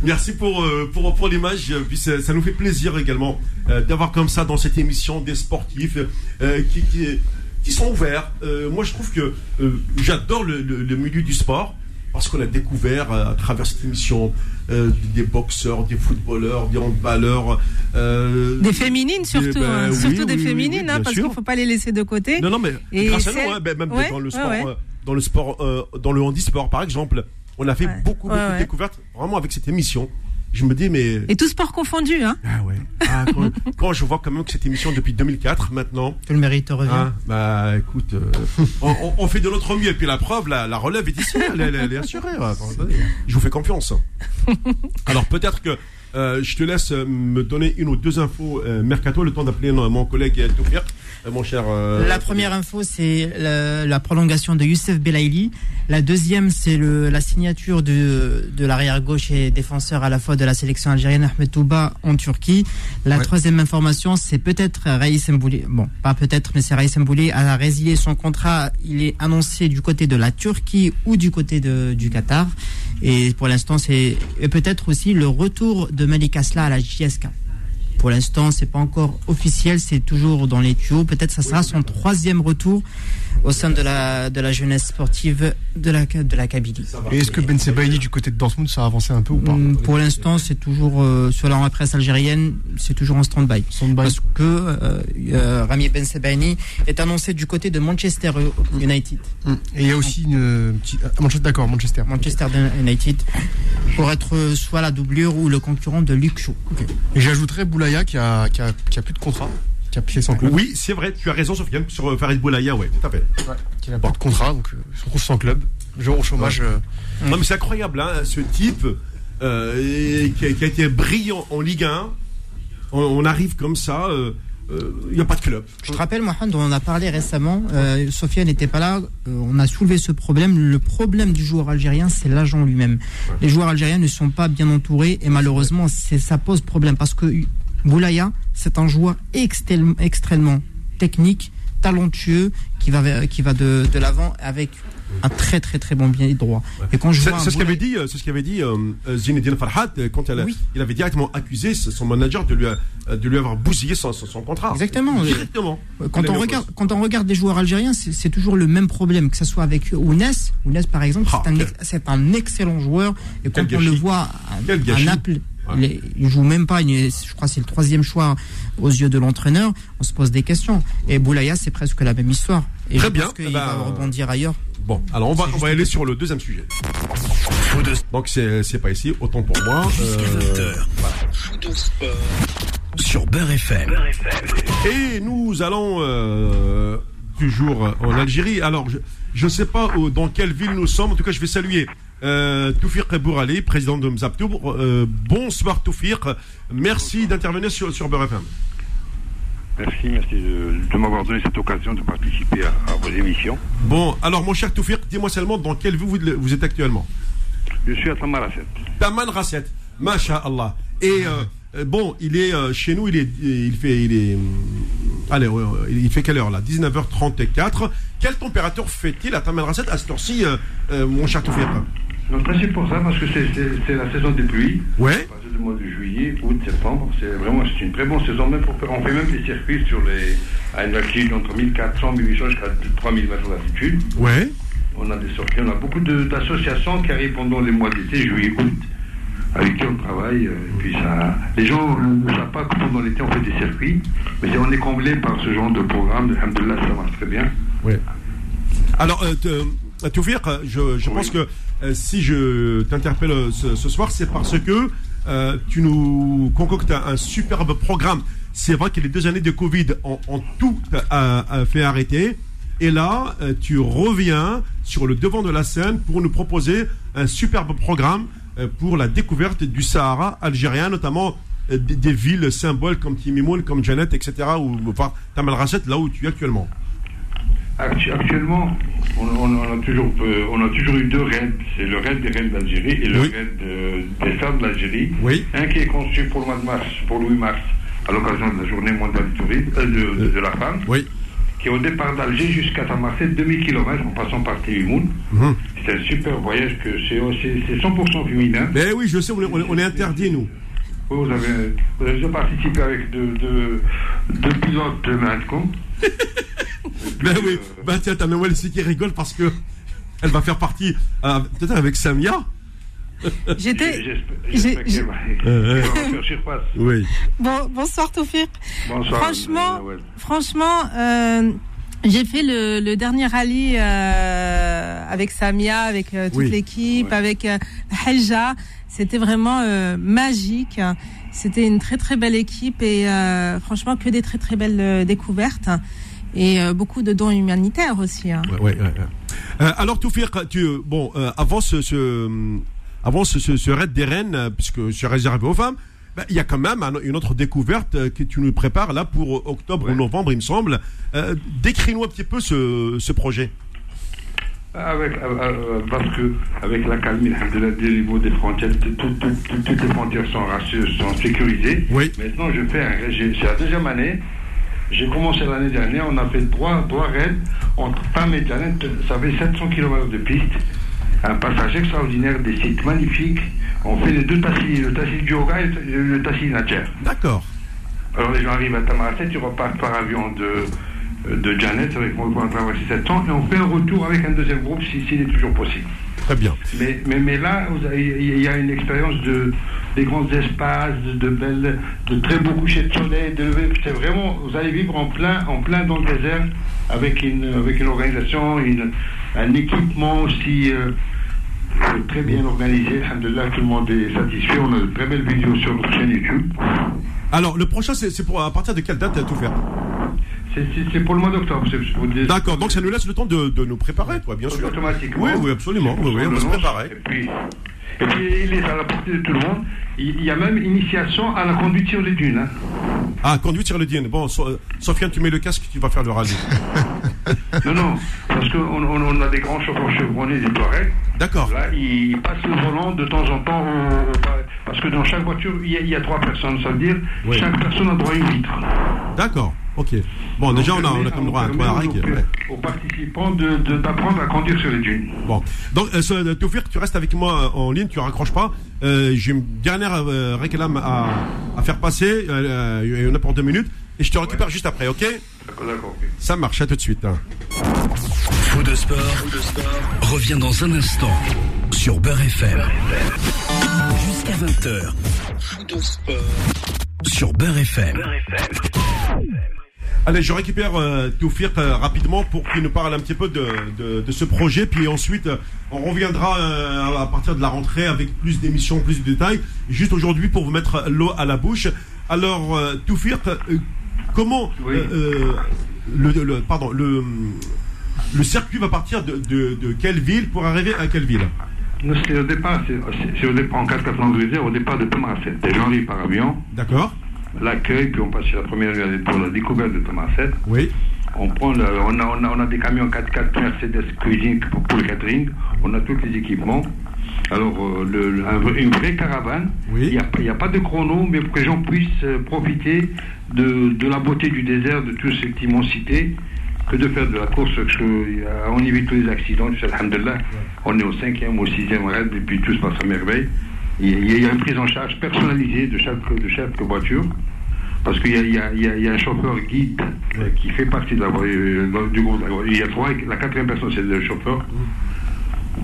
Merci pour, pour, pour l'image. Puis ça, ça nous fait plaisir également euh, d'avoir comme ça dans cette émission des sportifs euh, qui, qui, qui sont ouverts. Euh, moi, je trouve que euh, j'adore le, le, le milieu du sport. Parce qu'on a découvert euh, à travers cette émission euh, des boxeurs, des footballeurs, des handballeurs. Euh, des féminines surtout, des, ben, hein, surtout oui, des oui, féminines, oui, oui, hein, parce sûr. qu'il ne faut pas les laisser de côté. Non, non, mais et grâce à nous, hein, ben, même ouais, dans le sport, ouais, ouais. Euh, dans le sport, euh, dans le handisport par exemple, on a fait ouais. beaucoup, beaucoup ouais, ouais. de découvertes vraiment avec cette émission. Je me dis, mais. Et tout sport confondu, hein? Ah ouais. Ah, quand, quand je vois quand même que cette émission depuis deux mille quatre, maintenant. Que le mérite revient. Ah, bah écoute, euh, on, on fait de notre mieux. Et puis la preuve, la, la relève est ici, elle, elle, elle est assurée. Je vous fais confiance. Alors peut-être que euh, je te laisse me donner une ou deux infos euh, mercato, le temps d'appeler euh, mon collègue Toufik. Mon cher, euh, la première info, c'est la, la prolongation de Youssef Belaïli. La deuxième, c'est le, la signature de, de l'arrière-gauche et défenseur à la fois de la sélection algérienne Ahmed Touba en Turquie. La ouais. troisième information, c'est peut-être Raïs Mbouli. Bon, pas peut-être, mais c'est Raïs Mbouli a résilié son contrat. Il est annoncé du côté de la Turquie ou du côté de, du Qatar. Et pour l'instant, c'est et peut-être aussi le retour de Malik Asla à la J S K. Pour l'instant, c'est pas encore officiel, c'est toujours dans les tuyaux. Peut-être ça sera son troisième retour au sein de la de la jeunesse sportive de la de la Kabylie. Et est-ce que Ben Sebaïli du côté de Dortmund ça a avancé un peu ou pas? Pour l'instant, c'est toujours euh, selon la presse algérienne, c'est toujours en stand-by. stand-by. Parce que euh, euh, Rami Ben Sebaïli est annoncé du côté de Manchester United. Et il y a aussi une petite Manchester d'accord, Manchester. Manchester United pour être soit la doublure ou le concurrent de Luke Shaw. Okay. Et j'ajouterais Boulaye Qui a, qui, a, qui a plus de contrat, qui a piqué son club. Oui, c'est vrai, tu as raison, Sofiane, sur Farid Boulaya, ouais, tout à fait. Ouais, qui a bon. Plus de contrat, donc il se retrouve sans club, genre au chômage. Ouais. Euh... Non, mais c'est incroyable, hein, ce type euh, et, qui, a, qui a été brillant en Ligue un, on, on arrive comme ça, il euh, n'y euh, a pas de club. Je te rappelle, Mohamed, on en a parlé récemment, euh, Sofiane n'était pas là, euh, on a soulevé ce problème. Le problème du joueur algérien, c'est l'agent lui-même. Ouais. Les joueurs algériens ne sont pas bien entourés et malheureusement, c'est, ça pose problème parce que. Boulaya, c'est un joueur extrêmement, extrêmement technique, talentueux, qui va, qui va de, de l'avant avec un très très très bon pied droit. Ouais. Et quand je c'est, vois c'est, ce Boulaya... dit, c'est ce qu'avait dit euh, Zinedine Farhat quand elle, oui. il avait directement accusé son manager de lui, de lui avoir bousillé son, son contrat. Exactement. Directement. Quand, on regarde, quand on regarde des joueurs algériens, c'est, c'est toujours le même problème, que ce soit avec Ounes. Ounes par exemple, ah, c'est, un, quel... c'est un excellent joueur. Et quand quel on gâchis. le voit à, à Naples... Les, il ne joue même pas, il, je crois que c'est le troisième choix aux yeux de l'entraîneur. On se pose des questions. Et Boulaya, c'est presque la même histoire. Et Très je bien. Pense qu'il bah, va rebondir ailleurs. Bon, alors on va, on va aller sur le deuxième sujet. Donc c'est, c'est pas ici, autant pour moi. Jusqu'à euh, vingt heures. Sur Beur F M. Et nous allons euh, toujours en Algérie. Alors je ne sais pas où, dans quelle ville nous sommes. En tout cas, je vais saluer. Euh, Toufik Bourali, président de Mzabtoub. Euh, bonsoir Toufik, merci d'intervenir sur, sur Beur F M. Merci, merci de, de m'avoir donné cette occasion de participer à, à vos émissions. Bon, alors mon cher Toufik, dis-moi seulement dans quelle ville vous, vous êtes actuellement. Je suis à Taman Rasset. Taman Rasset, Masha Allah. Et euh, bon, il est euh, chez nous, il est, il fait, il est Allez, ouais, ouais, il fait quelle heure là, dix-neuf heures trente-quatre. Quelle température fait-il à Taman Rasset à cette heure-ci, euh, euh, mon cher Toufiata? C'est pour ça, parce que c'est, c'est, c'est la saison des pluies. Ouais. À partir du mois de juillet, août, septembre, c'est vraiment c'est une très bonne saison. Même pour, on fait même des circuits sur les, à une altitude entre mille quatre cents, mille huit cents jusqu'à trois mille mètres d'altitude. Ouais. On a des sorties, on a beaucoup de, d'associations qui arrivent pendant les mois d'été, juillet, août, avec qui on travaille. Euh, et puis ça, les gens ne savent pas que pendant l'été on fait des circuits, mais on est comblé par ce genre de programme. Alhamdoulilah, ça marche très bien. Oui. Alors, euh, Toufir, je, je oui. pense que euh, si je t'interpelle ce, ce soir, c'est parce que euh, tu nous concoctes un, un superbe programme. C'est vrai que les deux années de Covid ont, ont tout à, à fait arrêter. Et là, tu reviens sur le devant de la scène pour nous proposer un superbe programme pour la découverte du Sahara algérien, notamment des villes symboles comme Timimoun, comme Janet, et cetera, ou enfin, Taman Rasset, là où tu es actuellement. Actuellement, on, on, a toujours, on a toujours eu deux raids. C'est le raid des reines d'Algérie et le oui. raid de, des femmes d'Algérie. Oui. Un qui est conçu pour le mois de mars, pour le huit mars, à l'occasion de la journée mondiale du tourisme, euh, de, de, de la femme. Oui. Qui est au départ d'Alger jusqu'à Tamarset, deux mille kilomètres en passant par Téhémoun. Mmh. C'est un super voyage, que c'est, c'est, c'est cent pour cent féminin. Mais oui, je sais, on est, on est interdit, nous. Oui, vous avez, vous avez déjà participé avec deux, deux, deux pilotes de Mahatcom. Ben oui, euh... ben tiens, t'as Mouel ici qui rigole parce que elle va faire partie, euh, peut-être avec Samia. J'étais. J'espère qu'elle va faire surface. Oui. Bon, bonsoir, Toufir. Bonsoir. Franchement, euh, ouais. franchement euh, j'ai fait le, le dernier rallye euh, avec Samia, avec euh, toute oui. l'équipe, ouais. avec euh, Haja. C'était vraiment euh, magique. C'était une très, très belle équipe et euh, franchement, que des très, très belles euh, découvertes. Et euh, beaucoup de dons humanitaires aussi. Hein. Ouais, ouais, ouais. Euh, alors, Toufir, tu, bon, euh, avant ce. ce Avant ce, ce, ce raid des reines, puisque c'est réservé aux femmes, ben, il y a quand même un, une autre découverte que tu nous prépares là pour octobre ouais. ou novembre, il me semble. Euh, décris-nous un petit peu ce, ce projet. Avec, euh, parce que avec la calme de niveau des frontières, tout, tout, tout, toutes les frontières sont, sont sécurisées. Oui. Maintenant, je fais un j'ai, c'est la deuxième année. J'ai commencé l'année dernière, on a fait trois, trois raids entre femmes et Janet. Ça fait sept cents kilomètres de piste. Un passage extraordinaire, des sites magnifiques. On fait les deux tassis, le tassis du Yoga et le tassis Natcher. D'accord. Alors les gens arrivent à Taman Rasset, ils repartent par avion de, de Janet avec moi pour traverser sept ans et on fait un retour avec un deuxième groupe si, si il est toujours possible. Très bien. Mais, mais, mais là, il y a une expérience de, des grands espaces, de, belles, de très beaux couchers de soleil. De, c'est vraiment, vous allez vivre en plein, en plein dans le désert avec une, avec une organisation, une, un équipement aussi. Euh, très bien organisé, alhamdoulilah, tout le monde est satisfait. On a de très belles vidéos sur notre chaîne YouTube. Alors, le prochain, c'est, c'est pour à partir de quelle date à tout faire? C'est, c'est, c'est pour le mois d'octobre. C'est, c'est pour des... D'accord, donc ça nous laisse le temps de, de nous préparer, quoi, bien sûr. Automatiquement. Oui, oui, absolument. Oui, oui, on va se préparer. Et puis, et puis, il est à la portée de tout le monde. Il y a même initiation à la conduite sur les dunes. Hein. Ah, conduite sur les dunes. Bon, so- Sofiane, tu mets le casque, tu vas faire le rallye. Non, non, parce qu'on on, on a des grands chauffeurs chevronnés des Touaregs. D'accord. Là, ils passent le volant de temps en temps. On, on, parce que dans chaque voiture, il y a, il y a trois personnes, ça veut dire oui. chaque personne a droit à une vitre. D'accord, ok. Bon, donc déjà, on a, on a comme droit à un Touareg. Ouais. Aux participants de, de, d'apprendre à conduire sur les dunes. Bon, donc, euh, Toufir, tu restes avec moi en ligne, tu raccroches pas. Euh, j'ai une dernière euh, réclame à, à faire passer. Euh, il y en a pour deux minutes. Et je te récupère ouais. juste après, ok? D'accord, d'accord. Okay. Ça marche, à tout de suite. Hein. Fou de sport, Fou de sport revient dans un instant sur Beur F M. Beur F M. Jusqu'à vingt heures. Fou de sport sur Beur F M. Beur F M. Allez, je récupère euh, Toufir euh, rapidement pour qu'il nous parle un petit peu de, de, de ce projet. Puis ensuite, euh, on reviendra euh, à partir de la rentrée avec plus d'émissions, plus de détails. Juste aujourd'hui pour vous mettre l'eau à la bouche. Alors, euh, Toufir, euh, comment oui. euh, le, le, pardon, le, le circuit va partir de, de, de quelle ville pour arriver à quelle ville? C'est au départ, c'est, c'est au départ en quatre cent quatre-vingt-douze, au départ de Taman Rasset. Les gens arrivent par avion. D'accord. L'accueil, puis on passe la première année pour la découverte de Taman Rasset. Oui. On, prend le, on, a, on, a, on a des camions quatre-quatre Mercedes Cuisine pour, pour le catering. On a tous les équipements. Alors, euh, le, le, un, une vraie caravane. Oui. Il n'y a, a pas de chrono, mais pour que les gens puissent profiter de, de la beauté du désert, de toute cette immensité, que de faire de la course. On évite tous les accidents. Alhamdulillah, on est au cinquième ou au sixième raid, et puis tout se passe à merveille. Il y a une prise en charge personnalisée de chaque, de chaque voiture, parce qu'il y a, il y a, il y a un chauffeur guide qui fait partie de la, du groupe. Il y a trois, la quatrième personne, c'est le chauffeur,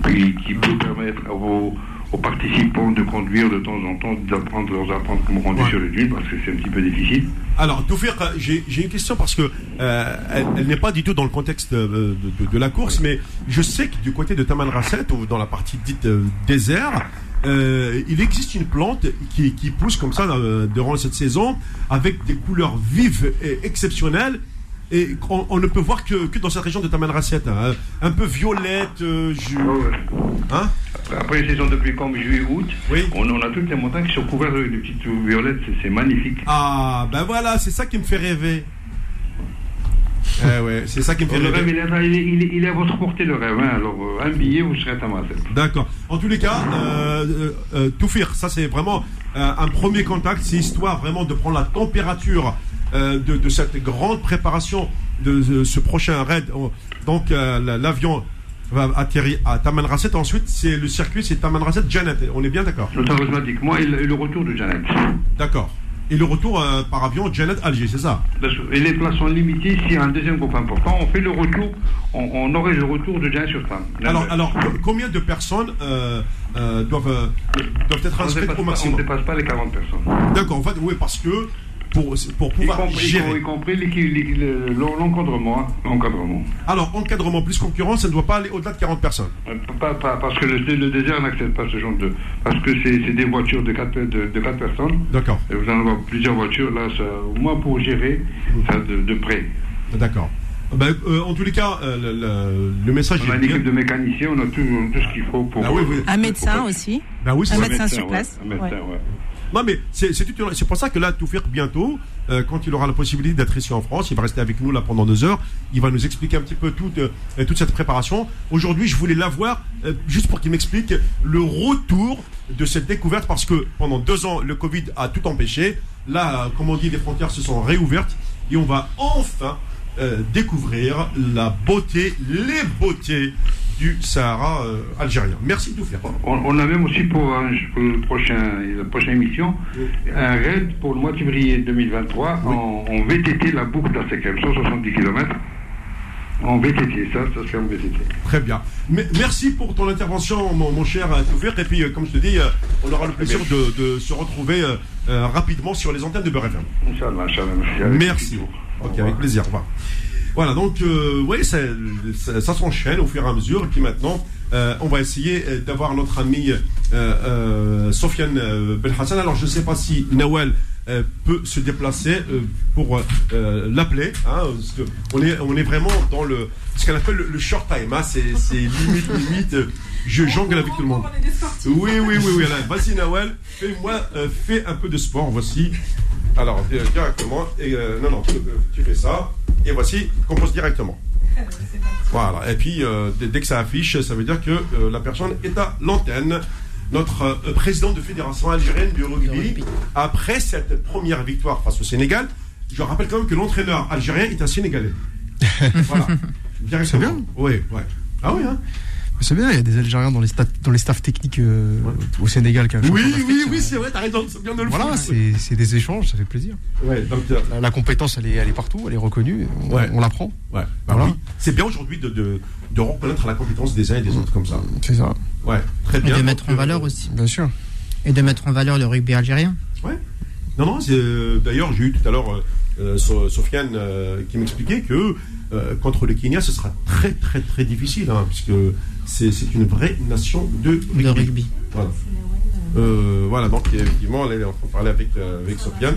qui, qui peut permettre aux, aux participants de conduire de temps en temps, d'apprendre leurs apprendre comment conduire ouais. sur les dunes, parce que c'est un petit peu difficile. Alors, Toufir, j'ai, j'ai une question, parce que euh, elle, elle n'est pas du tout dans le contexte de, de, de la course, mais je sais que du côté de Taman Rasset, ou dans la partie dite euh, désert, Euh, il existe une plante qui, qui pousse comme ça euh, durant cette saison, avec des couleurs vives et exceptionnelles, et on, on ne peut voir que, que dans cette région de Taman Rasset, hein, un peu violette. Euh, ju- oh ouais. hein Après les saisons depuis comme juillet août, oui. on, on a toutes les montagnes qui sont couvertes de petites violettes, c'est, c'est magnifique. Ah ben voilà, c'est ça qui me fait rêver. Eh ouais, c'est ça qui me fait le rêve. Il est à votre portée, le rêve. Hein. Alors, un billet, vous serez à Marseille. D'accord. En tous les cas, euh, euh, Toufir, ça c'est vraiment euh, un premier contact. C'est histoire vraiment de prendre la température euh, de, de cette grande préparation de, de ce prochain raid. Donc, euh, l'avion va atterrir à Taman Rasset. Ensuite, c'est le circuit, c'est Taman Rasset, Janet. On est bien d'accord? Moi, et le retour de Janet. D'accord. Et le retour euh, par avion, Janet Alger, c'est ça? Et les places sont limitées. Si un deuxième groupe important, on fait le retour, on, on aurait le retour de Janet sur Femme. Alors, alors, combien de personnes euh, euh, doivent, euh, doivent être inscrites au maximum? On ne dépasse pas les quarante personnes. D'accord, en fait, oui, parce que pour, pour pouvoir y compris, gérer. Y compris les, les, les, l'encadrement, hein, l'encadrement. Alors, encadrement plus concurrence, ça ne doit pas aller au-delà de quarante personnes. Pas, pas, parce que le, le désert n'accepte pas ce genre de... Parce que c'est, c'est des voitures de quatre, de, de quatre personnes. D'accord. Et vous allez avoir plusieurs voitures, là, ça, au moins pour gérer ça de, de près. D'accord. Ben, euh, en tous les cas, euh, le, le message... On a une équipe de mécaniciens, on a tout, tout ce qu'il faut pour... Ben oui, oui. Un médecin pour... aussi. Ben oui, c'est un, un médecin sur place. Ouais, un médecin, ouais. ouais. Non mais c'est, c'est, c'est pour ça que là Toufir bientôt euh, quand il aura la possibilité d'être ici en France, il va rester avec nous là pendant deux heures. Il va nous expliquer un petit peu toute, euh, toute cette préparation. Aujourd'hui je voulais l'avoir euh, juste pour qu'il m'explique le retour de cette découverte, parce que pendant deux ans le Covid a tout empêché. Là comme on dit, les frontières se sont réouvertes et on va enfin euh, découvrir la beauté, les beautés du Sahara euh, algérien. Merci de nous faire. On, on a même aussi pour, un, pour le prochain, la prochaine émission, oui. un raid pour le mois de février deux mille vingt-trois. Oui. En, en V T T, la boucle d'Assekel, cent soixante-dix kilomètres. En V T T, ça, ça se fait en V T T. Très bien. Mais, merci pour ton intervention, mon, mon cher Toufir. Et puis, euh, comme je te dis, euh, on aura le plaisir de, de se retrouver euh, euh, rapidement sur les antennes de Beur F M. Inch'Allah, Inch'Allah, merci. Avec merci. Ok, avec plaisir. Au revoir. Voilà, donc, euh, oui, ça, ça, ça s'enchaîne au fur et à mesure. Et puis maintenant, euh, on va essayer d'avoir notre amie euh, euh, Sofiane Belhassan. Alors, je ne sais pas si Nawel euh, peut se déplacer euh, pour euh, l'appeler. Hein, parce que on est, on est vraiment dans le, ce qu'on appelle le, le short time. Hein, c'est, c'est limite, limite. Je jongle avec tout le monde. Oui, oui, oui, oui. Là, vas-y, Nawel, fais-moi, euh, fais un peu de sport. Voici. Alors, directement. Et, euh, non, non, tu, tu fais ça. Et voici qu'on pose directement. Voilà. Et puis, euh, dès, dès que ça affiche, ça veut dire que euh, la personne est à l'antenne. Notre euh, président de Fédération algérienne du rugby, après cette première victoire face au Sénégal, je rappelle quand même que l'entraîneur algérien est un Sénégalais. Voilà. C'est bien. Oui, oui. Ah oui, hein. C'est bien, il y a des Algériens dans les, sta- dans les staffs techniques euh, ouais. au Sénégal. Qui oui, oui, oui, c'est vrai, t'as raison, c'est bien de le voilà, faire. Voilà, c'est, c'est des échanges, ça fait plaisir. Ouais, donc, la, la compétence, elle est, elle est partout, elle est reconnue, on, ouais. on l'apprend. Ouais. Bah voilà. Oui. C'est bien aujourd'hui de, de, de reconnaître la compétence des uns et des autres comme ça. C'est ça. Ouais, très bien. Et de mettre donc, en valeur aussi. Bien sûr. Et de mettre en valeur le rugby algérien. Ouais. Non, non, c'est, euh, d'ailleurs, j'ai eu tout à l'heure euh, Sofiane euh, qui m'expliquait que euh, contre le Kenya, ce sera très, très, très difficile, hein, puisque. C'est, c'est une vraie nation de rugby. De rugby. Voilà. Euh, voilà, donc effectivement, on est en train de parler avec, avec Sofiane.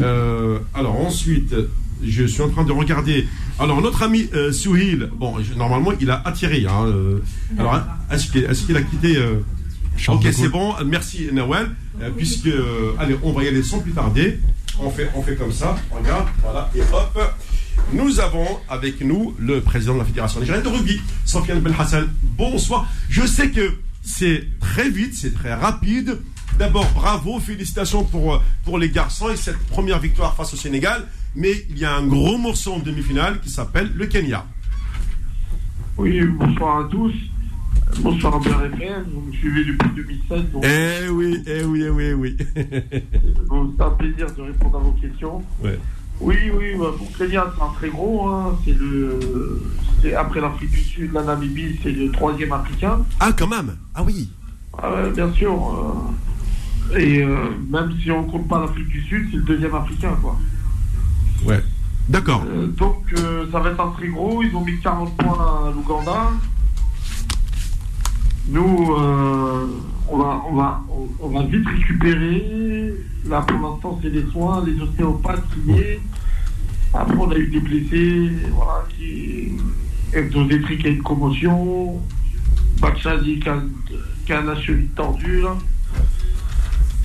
Euh, alors ensuite, je suis en train de regarder. Alors notre ami euh, Souhil, bon, je, normalement, il a attiré. Hein, euh, alors, est-ce qu'il, est-ce qu'il a quitté euh, Ok, c'est bon, merci Nawel. Euh, puisque, euh, allez, on va y aller sans plus tarder. On fait, on fait comme ça, regarde, voilà, et hop. Nous avons avec nous le président de la Fédération algérienne de rugby, Sofiane Belhassan. Bonsoir. Je sais que c'est très très vite, c'est très rapide. D'abord, bravo, félicitations pour, pour les garçons et cette première victoire face au Sénégal. Mais il y a un gros morceau en demi-finale qui s'appelle le Kenya. Oui, bonsoir à tous. Bonsoir Beur F M, vous me suivez depuis deux mille sept. Donc... Eh oui, eh oui, eh oui, eh oui. Bon, c'est un plaisir de répondre à vos questions. Ouais. Oui, oui, bah, pour Kenya, c'est un très gros. Hein. C'est le... c'est après l'Afrique du Sud, la Namibie, c'est le troisième africain. Ah, quand même. Ah oui. Euh, bien sûr. Euh... Et euh, même si on ne compte pas l'Afrique du Sud, c'est le deuxième africain, quoi. Ouais, d'accord. Euh, donc, euh, ça va être un très gros. Ils ont mis quarante points à l'Ouganda. Nous, euh, on, va, on, va, on va vite récupérer. Là, pour l'instant, c'est les soins, les ostéopathes qui est. Après, on a eu des blessés. Voilà, qui... Ectosétrique a une commotion. Bachazi qui a, qui a la cheville tendue, là.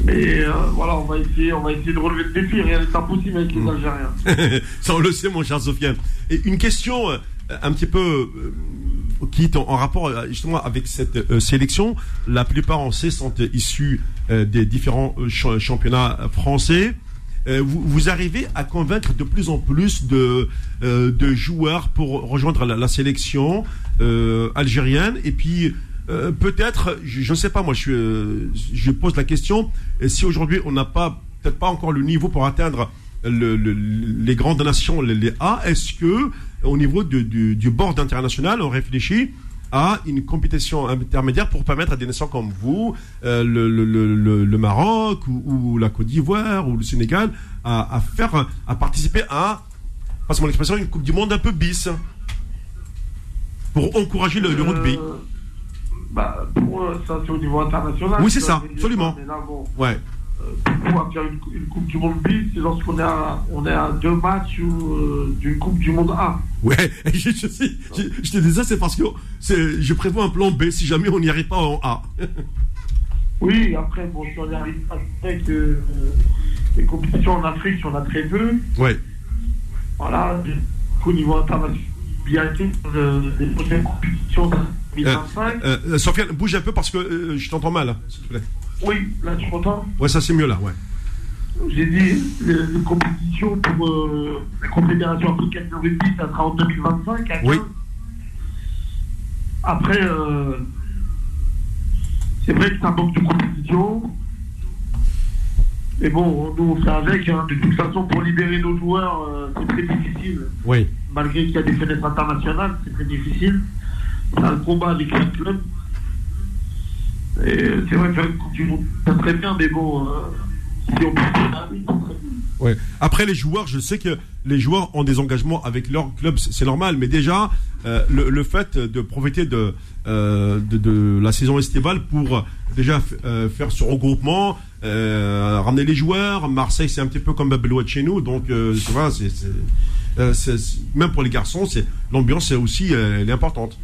Mais euh, voilà, on va, essayer, on va essayer de relever le défi. Rien n'est impossible avec les Algériens. Ça, on le sait, mon cher Sofiane. Et une question euh, un petit peu euh, qui est en, en rapport justement avec cette euh, sélection. La plupart, on sait, sont issus euh, des différents euh, ch- championnats français. Euh, vous, vous arrivez à convaincre de plus en plus de, euh, de joueurs pour rejoindre la, la sélection euh, algérienne. Et puis... Euh, peut-être, je ne sais pas, moi je, euh, je pose la question, si aujourd'hui on n'a pas, peut-être pas encore le niveau pour atteindre le, le, les grandes nations, les, les A, est-ce que au niveau de, du, du board international on réfléchit à une compétition intermédiaire pour permettre à des nations comme vous, euh, le, le, le, le Maroc ou, ou la Côte d'Ivoire ou le Sénégal à, à, faire, à participer à, passe mon expression, une Coupe du Monde un peu bis pour encourager le, le rugby. Bah, pour eux, ça c'est au niveau international. Oui, c'est ça, absolument. Là, bon, ouais. Euh, pour pouvoir faire une, une Coupe du Monde B, c'est lorsqu'on est à, on est à deux matchs euh, d'une Coupe du Monde A. Ouais, je, je, je, je, je te dis ça, c'est parce que c'est, je prévois un plan B si jamais on n'y arrive pas en A. Oui, après, bon, si on n'y arrive pas, je sais que euh, les compétitions en Afrique, il y en a très peu. Ouais. Voilà, au niveau international, bien euh, les prochaines compétitions. Euh, euh, Sofiane, bouge un peu parce que euh, je t'entends mal, s'il te plaît. Oui, là tu m'entends. Ouais, ça c'est mieux là, ouais. J'ai dit, les, les compétitions pour euh, la Confédération africaine de rugby, ça sera en deux mille vingt-cinq. À oui. Après, euh, c'est vrai que ça manque de compétition. Mais bon, nous on fait avec. Hein. De toute façon, pour libérer nos joueurs, euh, c'est très difficile. Oui. Malgré qu'il y a des fenêtres internationales, c'est très difficile. C'est un combat avec les clubs. Et c'est vrai que faire une Coupe du Monde, c'est très bien, mais bon, euh, si on peut faire une Coupe du Monde. Ouais. Après, les joueurs, je sais que les joueurs ont des engagements avec leur club, c'est normal, mais déjà, euh, le, le fait de profiter de, euh, de, de la saison estivale pour déjà f- euh, faire ce regroupement, euh, ramener les joueurs. Marseille, c'est un petit peu comme Babelouette chez nous, donc euh, c'est vrai, c'est, c'est, euh, c'est, même pour les garçons, c'est, l'ambiance c'est aussi euh, elle est importante.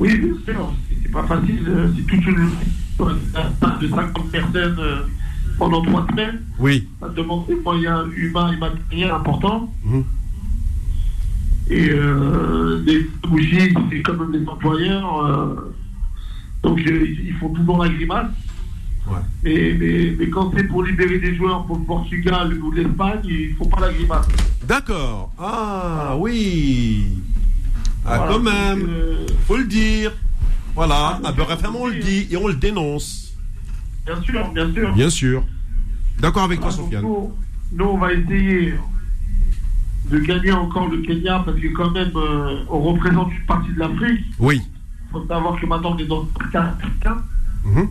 Oui, bien sûr, c'est pas facile, c'est toute une liste de cinquante personnes pendant trois semaines. Oui. Ça demande des moyens humains et matériels importants. Mmh. Et euh, les bougies, c'est comme les employeurs, euh, donc euh, ils font toujours la grimace. Ouais. Mais, mais, mais quand c'est pour libérer des joueurs pour le Portugal ou l'Espagne, ils font pas la grimace. D'accord. Ah oui. Ah, voilà, quand même, euh... faut le dire. Voilà, à Beur F M, on le dit et on le dénonce. Bien sûr, bien sûr. Bien sûr. D'accord avec voilà, toi, Sofiane. Nous, nous, on va essayer de gagner encore le Kenya parce que, quand même, euh, on représente une partie de l'Afrique. Oui. Il faut savoir que maintenant, on est dans le africain. Mm-hmm.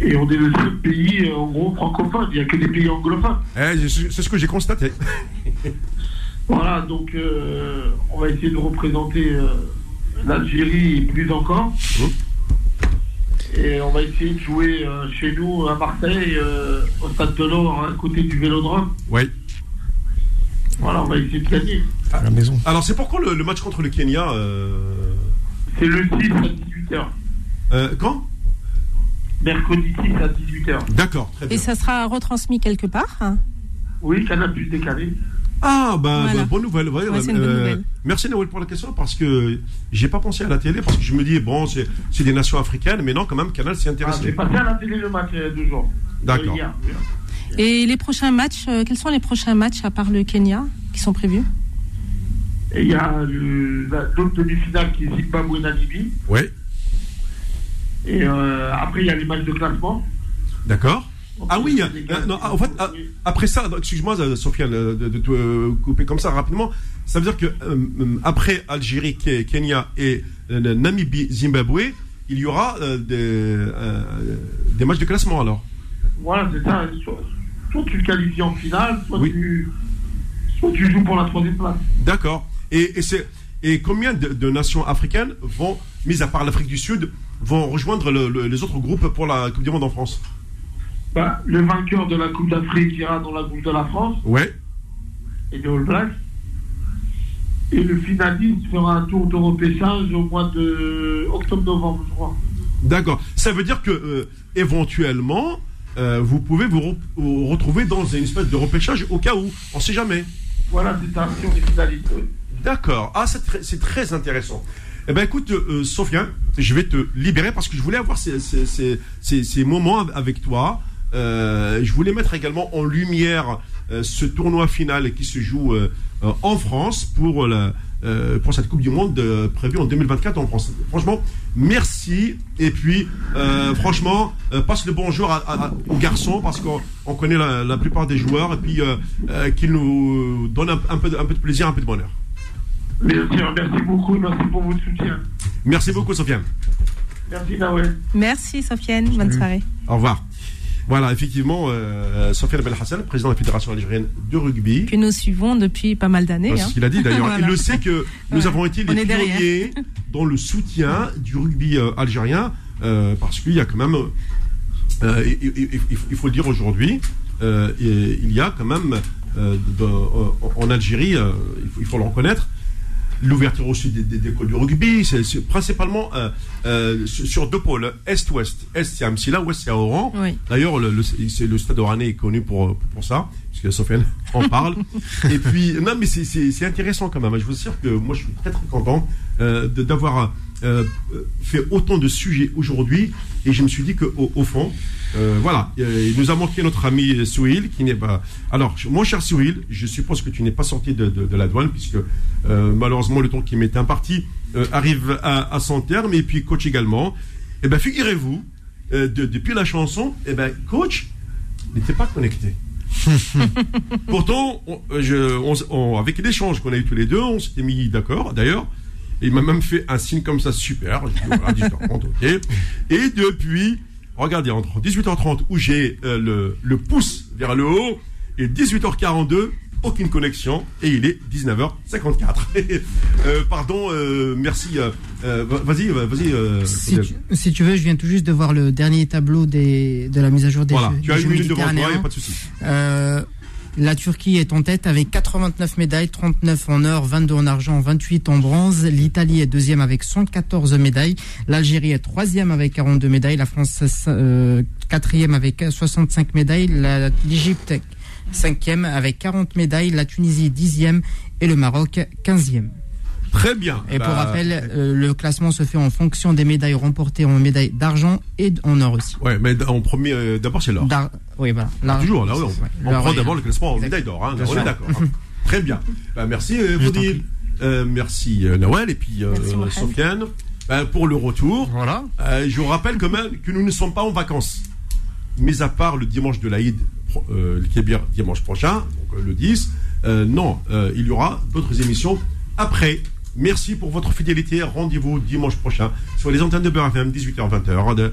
Et on est le seul pays, en gros, francophone. Il n'y a que des pays anglophones. Eh, c'est ce que j'ai constaté. Voilà, donc euh, on va essayer de représenter euh, l'Algérie et plus encore. Et on va essayer de jouer euh, chez nous à Marseille, euh, au Stade de l'Or, à côté du Vélodrome. Oui. Voilà, on va essayer de gagner. À la maison. Alors, c'est pourquoi le, le match contre le Kenya euh... C'est le six à dix-huit heures. Euh, quand ? Mercredi six à dix-huit heures. D'accord, très bien. Et ça sera retransmis quelque part, hein ? Oui, Canal+ décalé. Ah, bah, voilà. bah bonne nouvelle. Ouais, ouais, euh, bonne nouvelle. Merci Noël pour la question, parce que j'ai pas pensé à la télé, parce que je me dis, bon, c'est, c'est des nations africaines, mais non, quand même, Canal s'est intéressé. Ah, j'ai passé à la télé le match euh, deux jours. D'accord. Hier, hier. Et les prochains matchs, euh, quels sont les prochains matchs à part le Kenya qui sont prévus? Il y a le, la, l'autre demi-finale qui est Zimbabwe-Namibie. Oui. Et euh, après, il y a les matchs de classement. D'accord. Donc, ah oui, euh, non, en fait, euh, après ça, excuse-moi Sofiane de, de te couper comme ça rapidement, ça veut dire que euh, après Algérie, Kenya et euh, Namibie, Zimbabwe, il y aura euh, des, euh, des matchs de classement alors. Voilà, c'est ça. Soit, soit tu te qualifies en finale, soit, oui. tu, soit tu joues pour la troisième place. D'accord. Et, et, c'est, et combien de, de nations africaines vont, mis à part l'Afrique du Sud, vont rejoindre le, le, les autres groupes pour la Coupe du Monde en France? Bah, le vainqueur de la Coupe d'Afrique ira dans la Coupe de la France. Ouais. Et de All Blacks. Et le finaliste fera un tour de repêchage au mois de octobre-novembre, je crois. D'accord. Ça veut dire que euh, éventuellement. Euh, vous pouvez vous re- vous retrouver dans une espèce de repêchage au cas où, on ne sait jamais. Voilà, c'est un sur les finalistes. D'accord, ah, c'est, tr- c'est très intéressant. Eh bien écoute, euh, Sofiane, je vais te libérer parce que je voulais avoir ces, ces, ces, ces, ces moments avec toi. Euh, je voulais mettre également en lumière euh, ce tournoi final qui se joue euh, euh, en France pour, la, euh, pour cette Coupe du Monde euh, prévue en deux mille vingt-quatre en France. Franchement, merci. Et puis, euh, franchement, euh, passe le bonjour à, à, aux garçons parce qu'on on connaît la, la plupart des joueurs et puis euh, euh, qu'ils nous donnent un, un, peu, un peu de plaisir, un peu de bonheur. Merci, merci beaucoup. Merci pour votre soutien. Merci beaucoup, Sofiane. Merci, Nawel. Merci, Sofiane. Bonne soirée. Au revoir. Voilà, effectivement, euh, Sofiane Belhassan, président de la Fédération algérienne de rugby. Que nous suivons depuis pas mal d'années. C'est ce hein. qu'il a dit d'ailleurs. Voilà. Il le sait que nous ouais. avons été les pionniers dans le soutien du rugby euh, algérien, euh, parce qu'il y a quand même, euh, il, il, il faut le dire aujourd'hui, euh, et il y a quand même euh, de, euh, en Algérie, euh, il, faut, il faut le reconnaître, l'ouverture aussi des, des, des écoles de rugby, c'est, c'est principalement euh, euh, sur deux pôles, Est-Ouest. Est, c'est à Msila, Ouest, c'est à Oran. Oui. D'ailleurs, le, le, c'est, le stade oranais est connu pour, pour ça, puisque Sofiane en parle. Et puis, non, mais c'est, c'est, c'est intéressant quand même. Je vous assure que moi, je suis très, très content euh, de, d'avoir euh, fait autant de sujets aujourd'hui. Et je me suis dit qu'au au fond, euh, voilà, il nous a manqué notre ami Souil, qui n'est pas... Alors, mon cher Souil, je suppose que tu n'es pas sorti de, de, de la douane, puisque euh, malheureusement, le temps qui m'est imparti euh, arrive à, à son terme, et puis coach également. Eh bien, figurez-vous, euh, de, depuis la chanson, eh bien, coach n'était pas connecté. Pourtant, on, je, on, on, avec l'échange qu'on a eu tous les deux, on s'était mis d'accord, d'ailleurs. Il m'a même fait un signe comme ça, super. Je dis, voilà, dix heures trente, ok. Et depuis, regardez, entre dix-huit heures trente, où j'ai euh, le, le pouce vers le haut, et dix-huit heures quarante-deux, aucune connexion, et il est dix-neuf heures cinquante-quatre. euh, pardon, euh, merci. Euh, vas-y, vas-y. Euh, si, tu, si tu veux, je viens tout juste de voir le dernier tableau des, de la mise à jour des Voilà, jeux, tu as une minute devant toi, il n'y a pas de souci. Euh, La Turquie est en tête avec quatre-vingt-neuf médailles, trente-neuf en or, vingt-deux en argent, vingt-huit en bronze. L'Italie est deuxième avec cent quatorze médailles. L'Algérie est troisième avec quarante-deux médailles. La France euh, quatrième avec soixante-cinq médailles. La, L'Égypte cinquième avec quarante médailles. La Tunisie dixième et le Maroc quinzième. Très bien. Et bah... pour rappel, euh, le classement se fait en fonction des médailles remportées en médailles d'argent et en or aussi. Oui, mais en premier, euh, d'abord c'est l'or. D'ar... Oui, voilà. L'or... Toujours, là, oui, on, ouais. on prend d'abord le classement en médailles d'or. Hein. On est d'accord. Hein. Très bien. Bah, merci, Vaudil. Euh, merci, euh, Nawel. Et puis, euh, euh, Sofiane, bah, pour le retour. Voilà. Euh, je vous rappelle quand même que nous ne sommes pas en vacances. Mis à part le dimanche de l'Aïd, euh, le Kébir, dimanche prochain, donc euh, le dix. Euh, non, euh, il y aura d'autres émissions après. Merci pour votre fidélité. Rendez-vous dimanche prochain sur les antennes de Beur F M, dix-huit heures vingt heures.